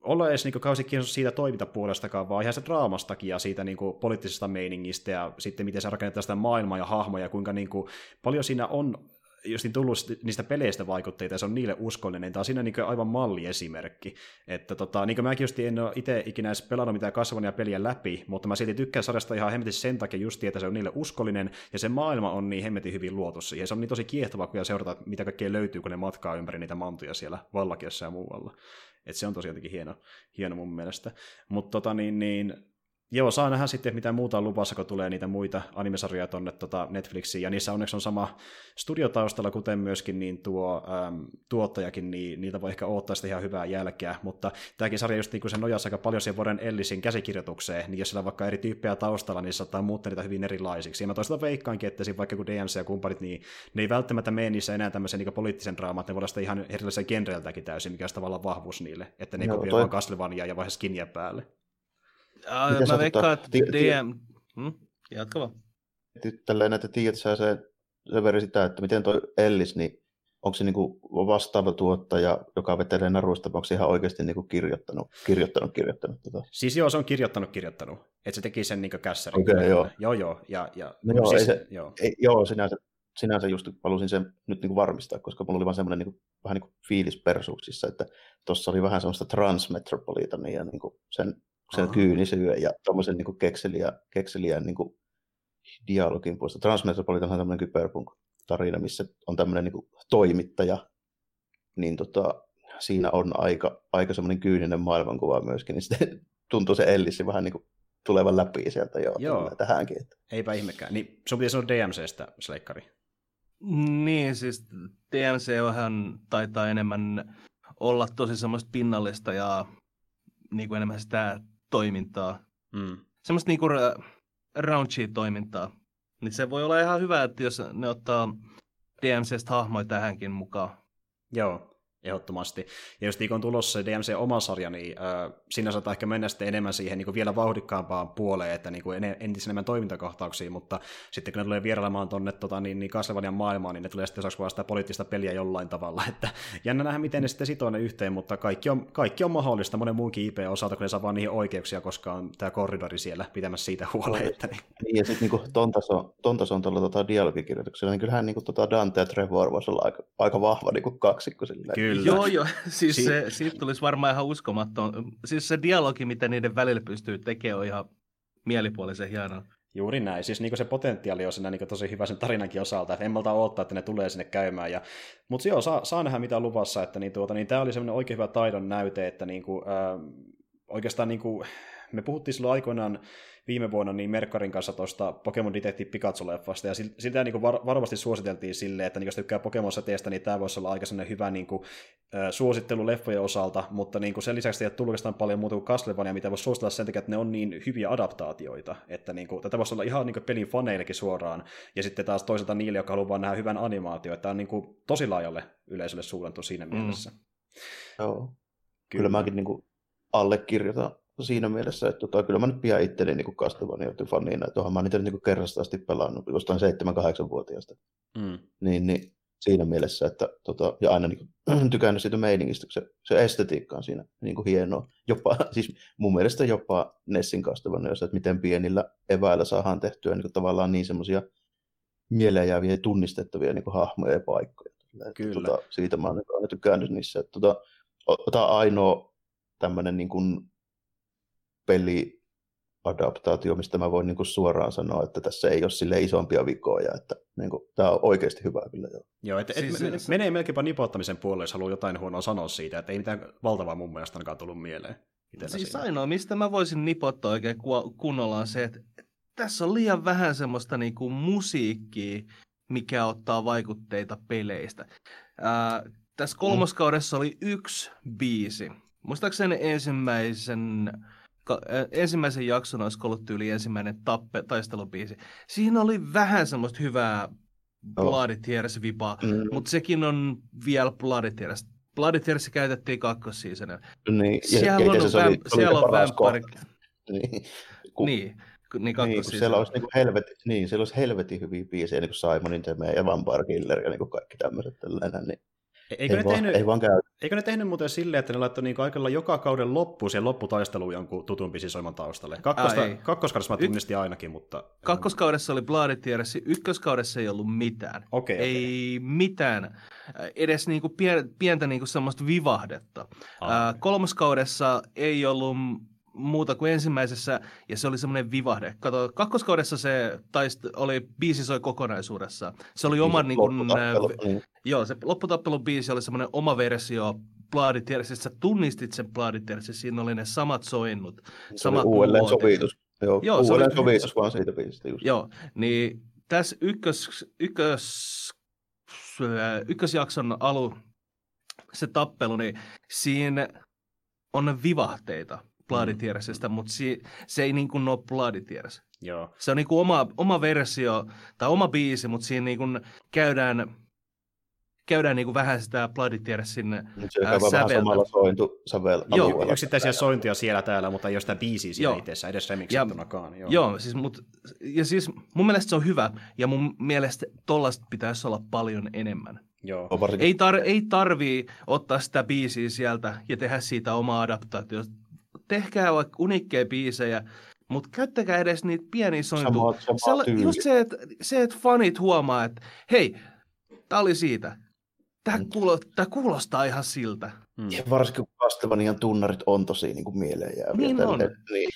olla edes niin kausikiinnostus siitä toimintapuolestakaan, vaan ihan se draamastakin ja siitä niin kuin poliittisesta meiningistä ja sitten miten se rakennetaan sitä maailmaa ja hahmoja, kuinka niin kuin paljon siinä on just niin tullut niistä peleistä vaikutteita ja se on niille uskollinen. Tämä on siinä niin kuin aivan malliesimerkki. Että niin kuin mäkin just en ole itse ikinä edes pelannut mitään Castlevania-peliä läpi, mutta mä silti tykkään sarjasta ihan hemmetin sen takia just, että se on niille uskollinen ja se maailma on niin hemmetin hyvin luotu siihen. Se on niin tosi kiehtovaa, kun seurataan, mitä kaikkea löytyy, kun ne matkaa ympäri niitä mantuja siellä Vallakiassa ja muualla. Että se on tosi jotenkin hieno mun mielestä. Mutta Joo, saa nähdä sitten, mitä muuta on lupassa, kun tulee niitä muita animesarjoja tuonne Netflixiin, ja niissä onneksi on sama studiotaustalla, kuten myöskin niin tuo tuottajakin, niin niitä voi ehkä odottaa sitä ihan hyvää jälkeä, mutta tämäkin sarja just niin kuin se nojasi aika paljon siihen Warren Ellisin käsikirjoitukseen, niin jos siellä on vaikka eri tyyppejä taustalla, niin saattaa muuttaa niitä hyvin erilaisiksi, ja mä toisaalta veikkaankin, että siinä vaikka kun DMC ja kumppanit, niin ne ei välttämättä mene niissä enää tämmöisen niin poliittisen draamaan, ne voi olla sitä ihan erilaisia genreiltäkin täysin, mikä on tavallaan vahvuus niille, että ne kopioi vaan Castlevaniaa ja vaihe skiniä päälle. Mä veikkaan, että DM... Jatka vaan. Tälleen, että tiedät sä sen verran sitä, että miten toi Ellis, niin onko se niinku vastaava tuottaja, joka vetelee naruista, onko se ihan oikeasti niinku kirjoittanut? Siis joo, se on kirjoittanut. Että se teki sen niinku kässärin. Okei, joo. Joo. No, siis, ei, sinänsä just halusin sen nyt niinku varmistaa, koska mulla oli vaan semmoinen niinku, vähän niinku fiilis persuuksissa, että tuossa oli vähän semmoista Transmetropolitania ja niinku sen kyynisyön ja tommosen niinku kekseliään niinku dialogin puolesta. Transmetropolitan on tämmöinen kyberpunk-tarina, missä on tämmöinen niinku toimittaja, niin siinä on aika semmoinen kyyninen maailmankuva myöskin, niin sitten tuntuu se Ellissi vähän niinku tulevan läpi sieltä jo tähänkin. Että. Eipä ihmekään. Niin, sun pitäisi sanoa DMCstä, Sleikkari. Niin, siis DMC vähän taitaa enemmän olla tosi semmoista pinnallista ja niinku enemmän sitä toimintaa. Semmoista niinku raunchy toimintaa. Niin se voi olla ihan hyvä, että jos ne ottaa DMCstä hahmoja tähänkin mukaan. Joo. Ehdottomasti. Ja just niin kun on tulossa se DMC-oma sarja, niin siinä saattaa ehkä mennä sitten enemmän siihen niin kuin vielä vauhdikkaampaan puoleen, että niin kuin entisen enemmän toimintakohtauksia, mutta sitten kun ne tulee vierailemaan tuonne niin Castlevanian maailmaan, niin ne tulee sitten osaksi vaan sitä poliittista peliä jollain tavalla. Että jännä nähdä, miten ne sitten sitoo ne yhteen, mutta kaikki on mahdollista monen muunkin IP osalta, kun ne saa vaan niihin oikeuksia, koska on tämä korridori siellä pitämässä siitä huoleen. Niin. Ja sitten niin ton tason tuolla dialogikirjoituksella, niin kyllähän niin kuin, Dante ja Trevor voisi olla aika vahva niin kuin kaksikko silleen. Kyllä. Joo, siis siitä tulisi varmaan ihan uskomaton. Siis se dialogi, mitä niiden välillä pystyy tekemään, on ihan mielipuolisen hienoa. Juuri näin. Siis niinku se potentiaali on siinä niinku tosi hyvä sen tarinankin osalta. En malta odottaa, että ne tulee sinne käymään. Mutta joo, saa nähdä mitä on luvassa. Että niin tämä oli semmoinen oikein hyvä taidon näyte, että oikeastaan niinku, me puhuttiin silloin aikoinaan viime vuonna niin Merkkarin kanssa tuosta Pokemon Detective Pikachu-leffasta, ja sitä niin varovasti suositeltiin silleen, että niin jos tykkää Pokemon-säteestä, niin tämä voisi olla aika hyvä niin kuin, suosittelu leffojen osalta, mutta niin kuin sen lisäksi ei tule oikeastaan paljon muuta kuin Castlevania, mitä voisi suositella sen takia, että ne on niin hyviä adaptaatioita, että niin kuin, tätä voisi olla ihan niin kuin pelin faneillekin suoraan, ja sitten taas toisaalta niille, jotka haluaa nähdä hyvän animaatio, että tämä on niin kuin tosi laajalle yleisölle suunnattu siinä mielessä. Joo. Kyllä mäkin niin kuin allekirjoitan siinä mielessä, että kyllä mä nyt pian itteni niin Castlevanian fanina, että mä niitä nyt niin kerrasta asti pelannut, jostain 7-8-vuotiaasta. Niin, siinä mielessä, että ja aina niin kuin, tykännyt siitä meiningistä, se estetiikka on siinä niin hienoa. Jopa, siis mun mielestä jopa Nessin Castlevaniassa, että miten pienillä eväillä saadaan tehtyä niin tavallaan niin semmoisia mieleenjääviä ja tunnistettavia niin hahmoja ja paikkoja. Kyllä. Siitä mä oon aina tykännyt niissä. Että, tämä on ainoa tämmöinen niin kuin peliadaptaatio, mistä mä voin niinku suoraan sanoa, että tässä ei ole sille isompia vikoja, että niinku, tää on oikeasti hyvä kyllä. Joo, siis menee melkeinpä nipottamisen puolelle, jos haluaa jotain huonoa sanoa siitä, että ei mitään valtavaa mun mielestä ainakaan tullut mieleen. Siis ainoa, mistä mä voisin nipottaa oikein kunnolla on se, että tässä on liian vähän semmoista niinku musiikkia, mikä ottaa vaikutteita peleistä. Tässä kolmoskaudessa oli 1 biisi. Muistaakseni ensimmäisen jakson olisi ollut tyyli ensimmäinen taistelubiisi. Siinä oli vähän semmoista hyvää Bloody Tears-vipaa, mutta sekin on vielä Bloody Tears. Bloody Tears käytettiin kakkossiisonilla. Niin, siellä on Vampire. Siellä olisi helvetin hyviä biisejä, niin kuin Simonin Temea ja Vampire Killer ja niin kaikki tämmöiset tällainen, niin Eikö ne tehnyt muuten silleen, että ne laittoi niinku aikalla joka kauden loppuun siihen lopputaisteluun jonkun tutun biisin soiman taustalle? Kakkoskaudessa mä tunnistin ainakin, mutta kakkoskaudessa oli Bloody Tears, ykköskaudessa ei ollut mitään. Ei mitään. Edes niinku pientä niinku semmoista vivahdetta. Kolmoskaudessa ei ollut muuta kuin ensimmäisessä, ja se oli semmoinen vivahde. Kato, kakkoskaudessa se biisi soi kokonaisuudessaan. Se oli oma se lopputappelun biisi oli semmoinen oma versio Bloody Tearsista. Tunnistit sen Bloody Tearsin, siinä oli ne samat soinnut. Se samat oli uudelleen sovitus. Joo, uuden sovitus vaan siitä biisistä just. Joo, niin tässä ykkösjakson alu, se tappelu, niin siinä on vivahteita Bloody Tearsistästä, mutta se ei niin kuin ole Bloody Tears. Joo. Se on niin kuin oma versio tai oma biisi, mutta siinä niin kuin käydään niin kuin vähän sitä Bloody Tearsin säveltä. Vähän samalla sointu-alueella. Yksittäisiä sointuja siellä täällä, mutta ei ole sitä biisiä siellä itseessä, edes remiksettunakaan. Joo, siis, mun mielestä se on hyvä, ja mun mielestä tollaista pitäisi olla paljon enemmän. Joo. Ei tarvii ottaa sitä biisiä sieltä ja tehdä siitä omaa adaptaatiota. Tehkää vaikka uniikkeja biisejä, mutta käyttäkää edes niitä pieniä sointuja. Just se, että fanit huomaa, että hei, tää oli siitä. Tää kuulostaa ihan siltä. Hmm. Ja varsinkin kun Castlevanian tunnarit on tosi niin kuin mieleen jääviä. Niin on. Niin.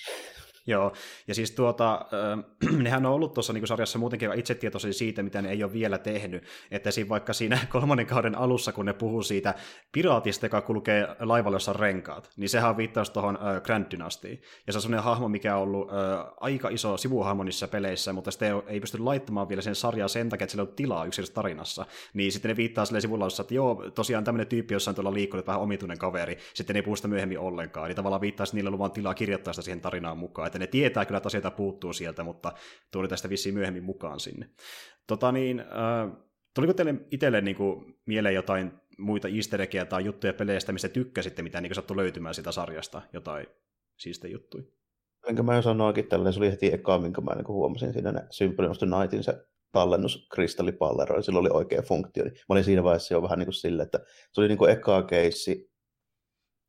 Joo, ja siis nehän on ollut tuossa niin sarjassa muutenkin itsetietoisia siitä, mitä ne ei ole vielä tehnyt, että siinä vaikka siinä 3. kauden alussa, kun ne puhuu siitä piraatista, joka kulkee laivalla, jossa renkaat, niin sehän viittaus tuohon Grand Dynastyin, ja se on sellainen hahmo, mikä on ollut aika iso sivuhahmo niissä peleissä, mutta sitä ei pysty laittamaan vielä sen sarjaan sen takia, että sillä on tilaa yksilössä tarinassa, niin sitten ne viittaa silleen sivulaussa, että joo, tosiaan tämmöinen tyyppi, jossa on tuolla liikkunut, vähän omituinen kaveri, sitten ne ei puhu sitä myöhemmin ollenkaan, niin tavallaan viittaa, että niillä on vaan tilaa kirjoittaa sitä siihen tarinaan mukaan, ne tietää kyllä, että asioita puuttuu sieltä, mutta tuli tästä vissiin myöhemmin mukaan sinne. Tuliko teille itselle niinku mieleen jotain muita easter eggejä tai juttuja peleistä, mistä tykkäsitte, mitä niinku sattui löytymään sitä sarjasta, jotain siistejä juttuja? Enkä mä jo sanoakin tälleen, se oli heti ekaa, minkä mä niinku huomasin siinä Symphony of the Nightin se tallennus kristallipalleroi, sillä oli oikea funktio. Mä olin siinä vaiheessa jo vähän niinku silleen, että se oli niinku ekaa keissi,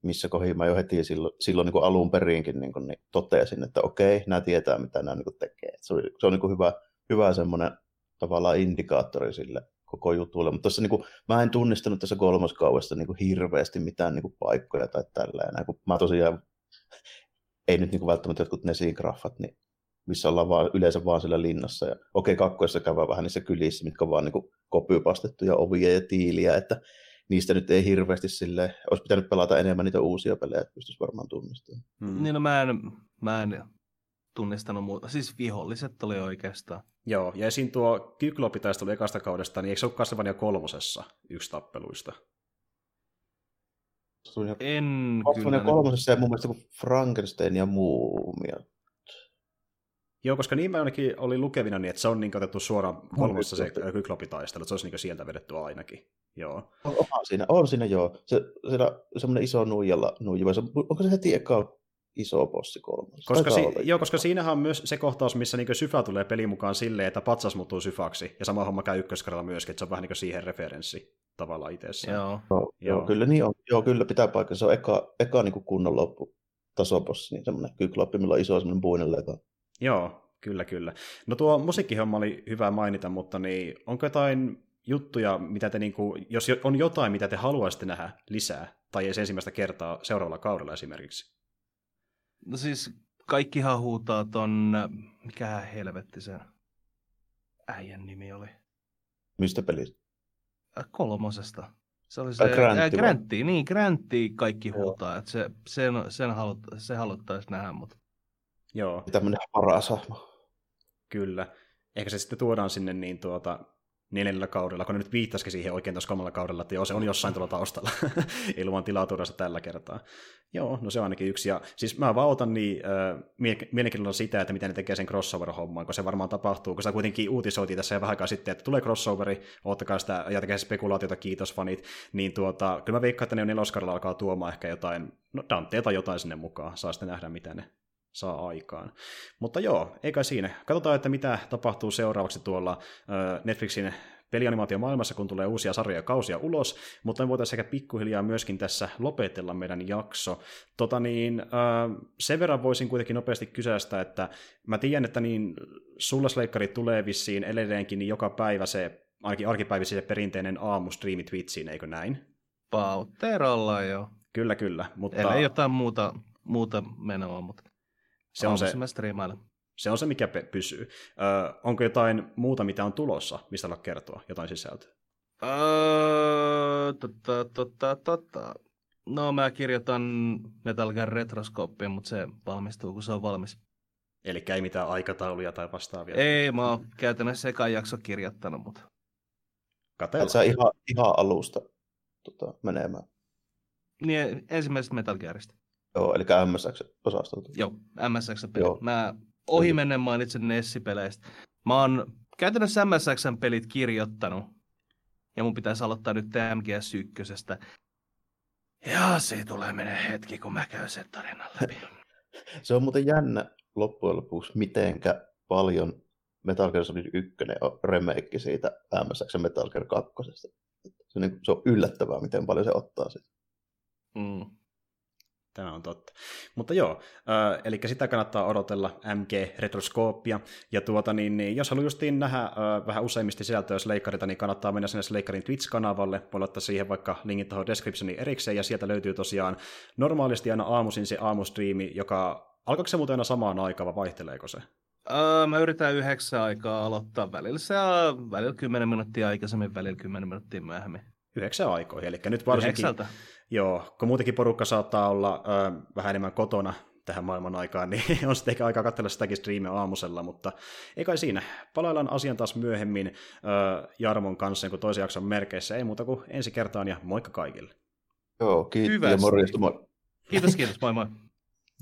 missä kohin mä jo heti silloin niin kuin alun perinkin niin totesin, että okei, nämä tietää, mitä nämä niin tekee. Se on niin kuin hyvä semmoinen tavallaan indikaattori sille koko jutulle. Mutta tässä, niin kuin, mä en tunnistanut tässä kolmoskaudesta niin kuin hirveästi mitään niin kuin paikkoja tai tällainen. Mä tosiaan, ei nyt niin kuin välttämättä jotkut nesigraffat, niin missä ollaan vaan, yleensä vaan siellä linnassa. Ja okei, kakkoissa käydään vähän niissä kylissä, mitkä on vaan niin kuin kopypastettuja ovia ja tiiliä, että niistä nyt ei hirveästi silleen, olisi pitänyt pelata enemmän niitä uusia pelejä, että pystyisi varmaan tunnistamaan. Hmm. Niin no mä en tunnistanut muuta. Siis viholliset oli oikeastaan. Joo, ja esiin tuo Kyklopi taisi tuli ekasta kaudesta, niin eikö se ole Castlevania 3. yksi tappeluista? En Castlevania 3. ja mun mielestä kuin Frankenstein ja muumia. Joo, koska niin mä ainakin olin lukevina niin, että se on niin otettu suoraan 3. se kyklopitaistelu, että se olisi niin sieltä vedetty ainakin. Joo. On siinä joo. Siellä on semmoinen iso nuijava. Onko se heti eka iso bossi 3? Koska siinähän on myös se kohtaus, missä niin Sypha tulee pelin mukaan silleen, että patsas muuttuu Syphaksi, ja sama homma käy ykköskerralla myöskin, että se on vähän niin siihen referenssi tavallaan itsessään. Joo. Kyllä niin on. Joo, kyllä pitää paikkaa. Se on eka niin kunnon loppu tasobossi, niin semmoinen kykloppi, millä on iso semmoinen puinen leka. Joo, kyllä. No tuo musiikkihomma oli hyvä mainita, mutta niin, onko jotain juttuja, mitä te niinku, jos on jotain, mitä te haluaisitte nähdä lisää, tai ei se ensimmäistä kertaa seuraavalla kaudella esimerkiksi? No siis kaikkihan huutaa ton, mikähän helvetti sen äijän nimi oli? Mistä pelistä? 3. Se oli se Grantti, niin Grantti kaikki huutaa, että se haluttaisiin nähdä, mutta joo. Tämmöinen paras hahmo. Kyllä. Ehkä se sitten tuodaan sinne niin 4. kaudella, kun ne nyt viittasikin siihen oikein tuossa 3. kaudella, että joo, se on jossain tuolla taustalla. Ilman tilaa tuoda se tällä kertaa. Joo, no se on ainakin yksi. Ja siis mä vaan otan niin mielenkiinnolla sitä, että mitä ne tekee sen crossover-hommaan, kun se varmaan tapahtuu, kun sitä kuitenkin uutisoitiin tässä ja vähän aikaa sitten, että tulee crossoveri, oottakaa sitä, jatkaa spekulaatiota, kiitos fanit, niin kyllä mä veikkaan, että ne on 4. kaudella alkaa tuomaan ehkä jotain, no Dantea tai jotain sinne mukaan, saa sitten nähdä mitä ne saa aikaan. Mutta joo, ei kai siinä. Katsotaan, että mitä tapahtuu seuraavaksi tuolla Netflixin pelianimaatiomaailmassa, kun tulee uusia sarjoja ja kausia ulos, mutta me voitaisiin ehkä pikkuhiljaa myöskin tässä lopetella meidän jakso. Sen verran voisin kuitenkin nopeasti kysäistä, että mä tiedän, että niin Sulla-sleikkari tulee vissiin edelleenkin niin joka päivä se, ainakin arkipäivissä se perinteinen aamustriimi Twitchiin, eikö näin? Pautterolla joo. Kyllä. Mutta ei jotain muuta menoa, mutta Se on se, mikä pysyy. Onko jotain muuta, mitä on tulossa, mistä haluat kertoa? Jotain sisältöä? No, mä kirjoitan Metal Gear Retroscopeen, mutta se valmistuu, kun se on valmis. Eli ei mitään aikatauluja tai vastaavia. Ei, mä oon käytännössä ekan jakso kirjoittanut, mutta... Katsellaan. Sä ihan alusta menemään. Niin, ensimmäisestä Metal Gearista. Joo, eli MSX-osastolta. Joo, MSX-pelit. Mä ohimennen mainitsen NES-peleistä. Mä oon käytännössä MSX-pelit kirjoittanut. Ja mun pitäisi aloittaa nyt MGS1. Ja se tulee menee hetki, kun mä käyn sen tarinan läpi. Se on muuten jännä loppujen lopuksi, mitenkä paljon Metal Gear Solid 1 on remake siitä MSX Metal Gear 2. Se on yllättävää, miten paljon se ottaa siitä. Mm. Tämä on totta. Mutta joo, eli sitä kannattaa odotella MG-retroskooppia. Ja jos haluaa justiin nähdä vähän useimmista sisältöä Sleikkarilta, niin kannattaa mennä sinne Sleikkarin Twitch-kanavalle. Voi laittaa siihen vaikka linkin tuohon descriptioniin erikseen, ja sieltä löytyy tosiaan normaalisti aina aamuisin se aamustriimi, joka... Alkaako se muuten aina samaan aikaan, vai vaihteleeko se? Mä yritän 9 aikaa aloittaa välillä. Se on välillä 10 minuuttia aikaisemmin, välillä 10 minuuttia myöhemmin. 9 aikoihin, eli nyt varsinkin... 9:00. Joo, kun muutenkin porukka saattaa olla vähän enemmän kotona tähän maailman aikaan, niin on sitten ehkä aikaa katsella sitäkin striimiä aamusella, mutta ei kai siinä. Palaillaan asian taas myöhemmin Jarmon kanssa niin kuin toisen jakson merkeissä. Ei muuta kuin ensi kertaan ja moikka kaikille. Joo, kiitos ja morjesta. Kiitos, moi moi.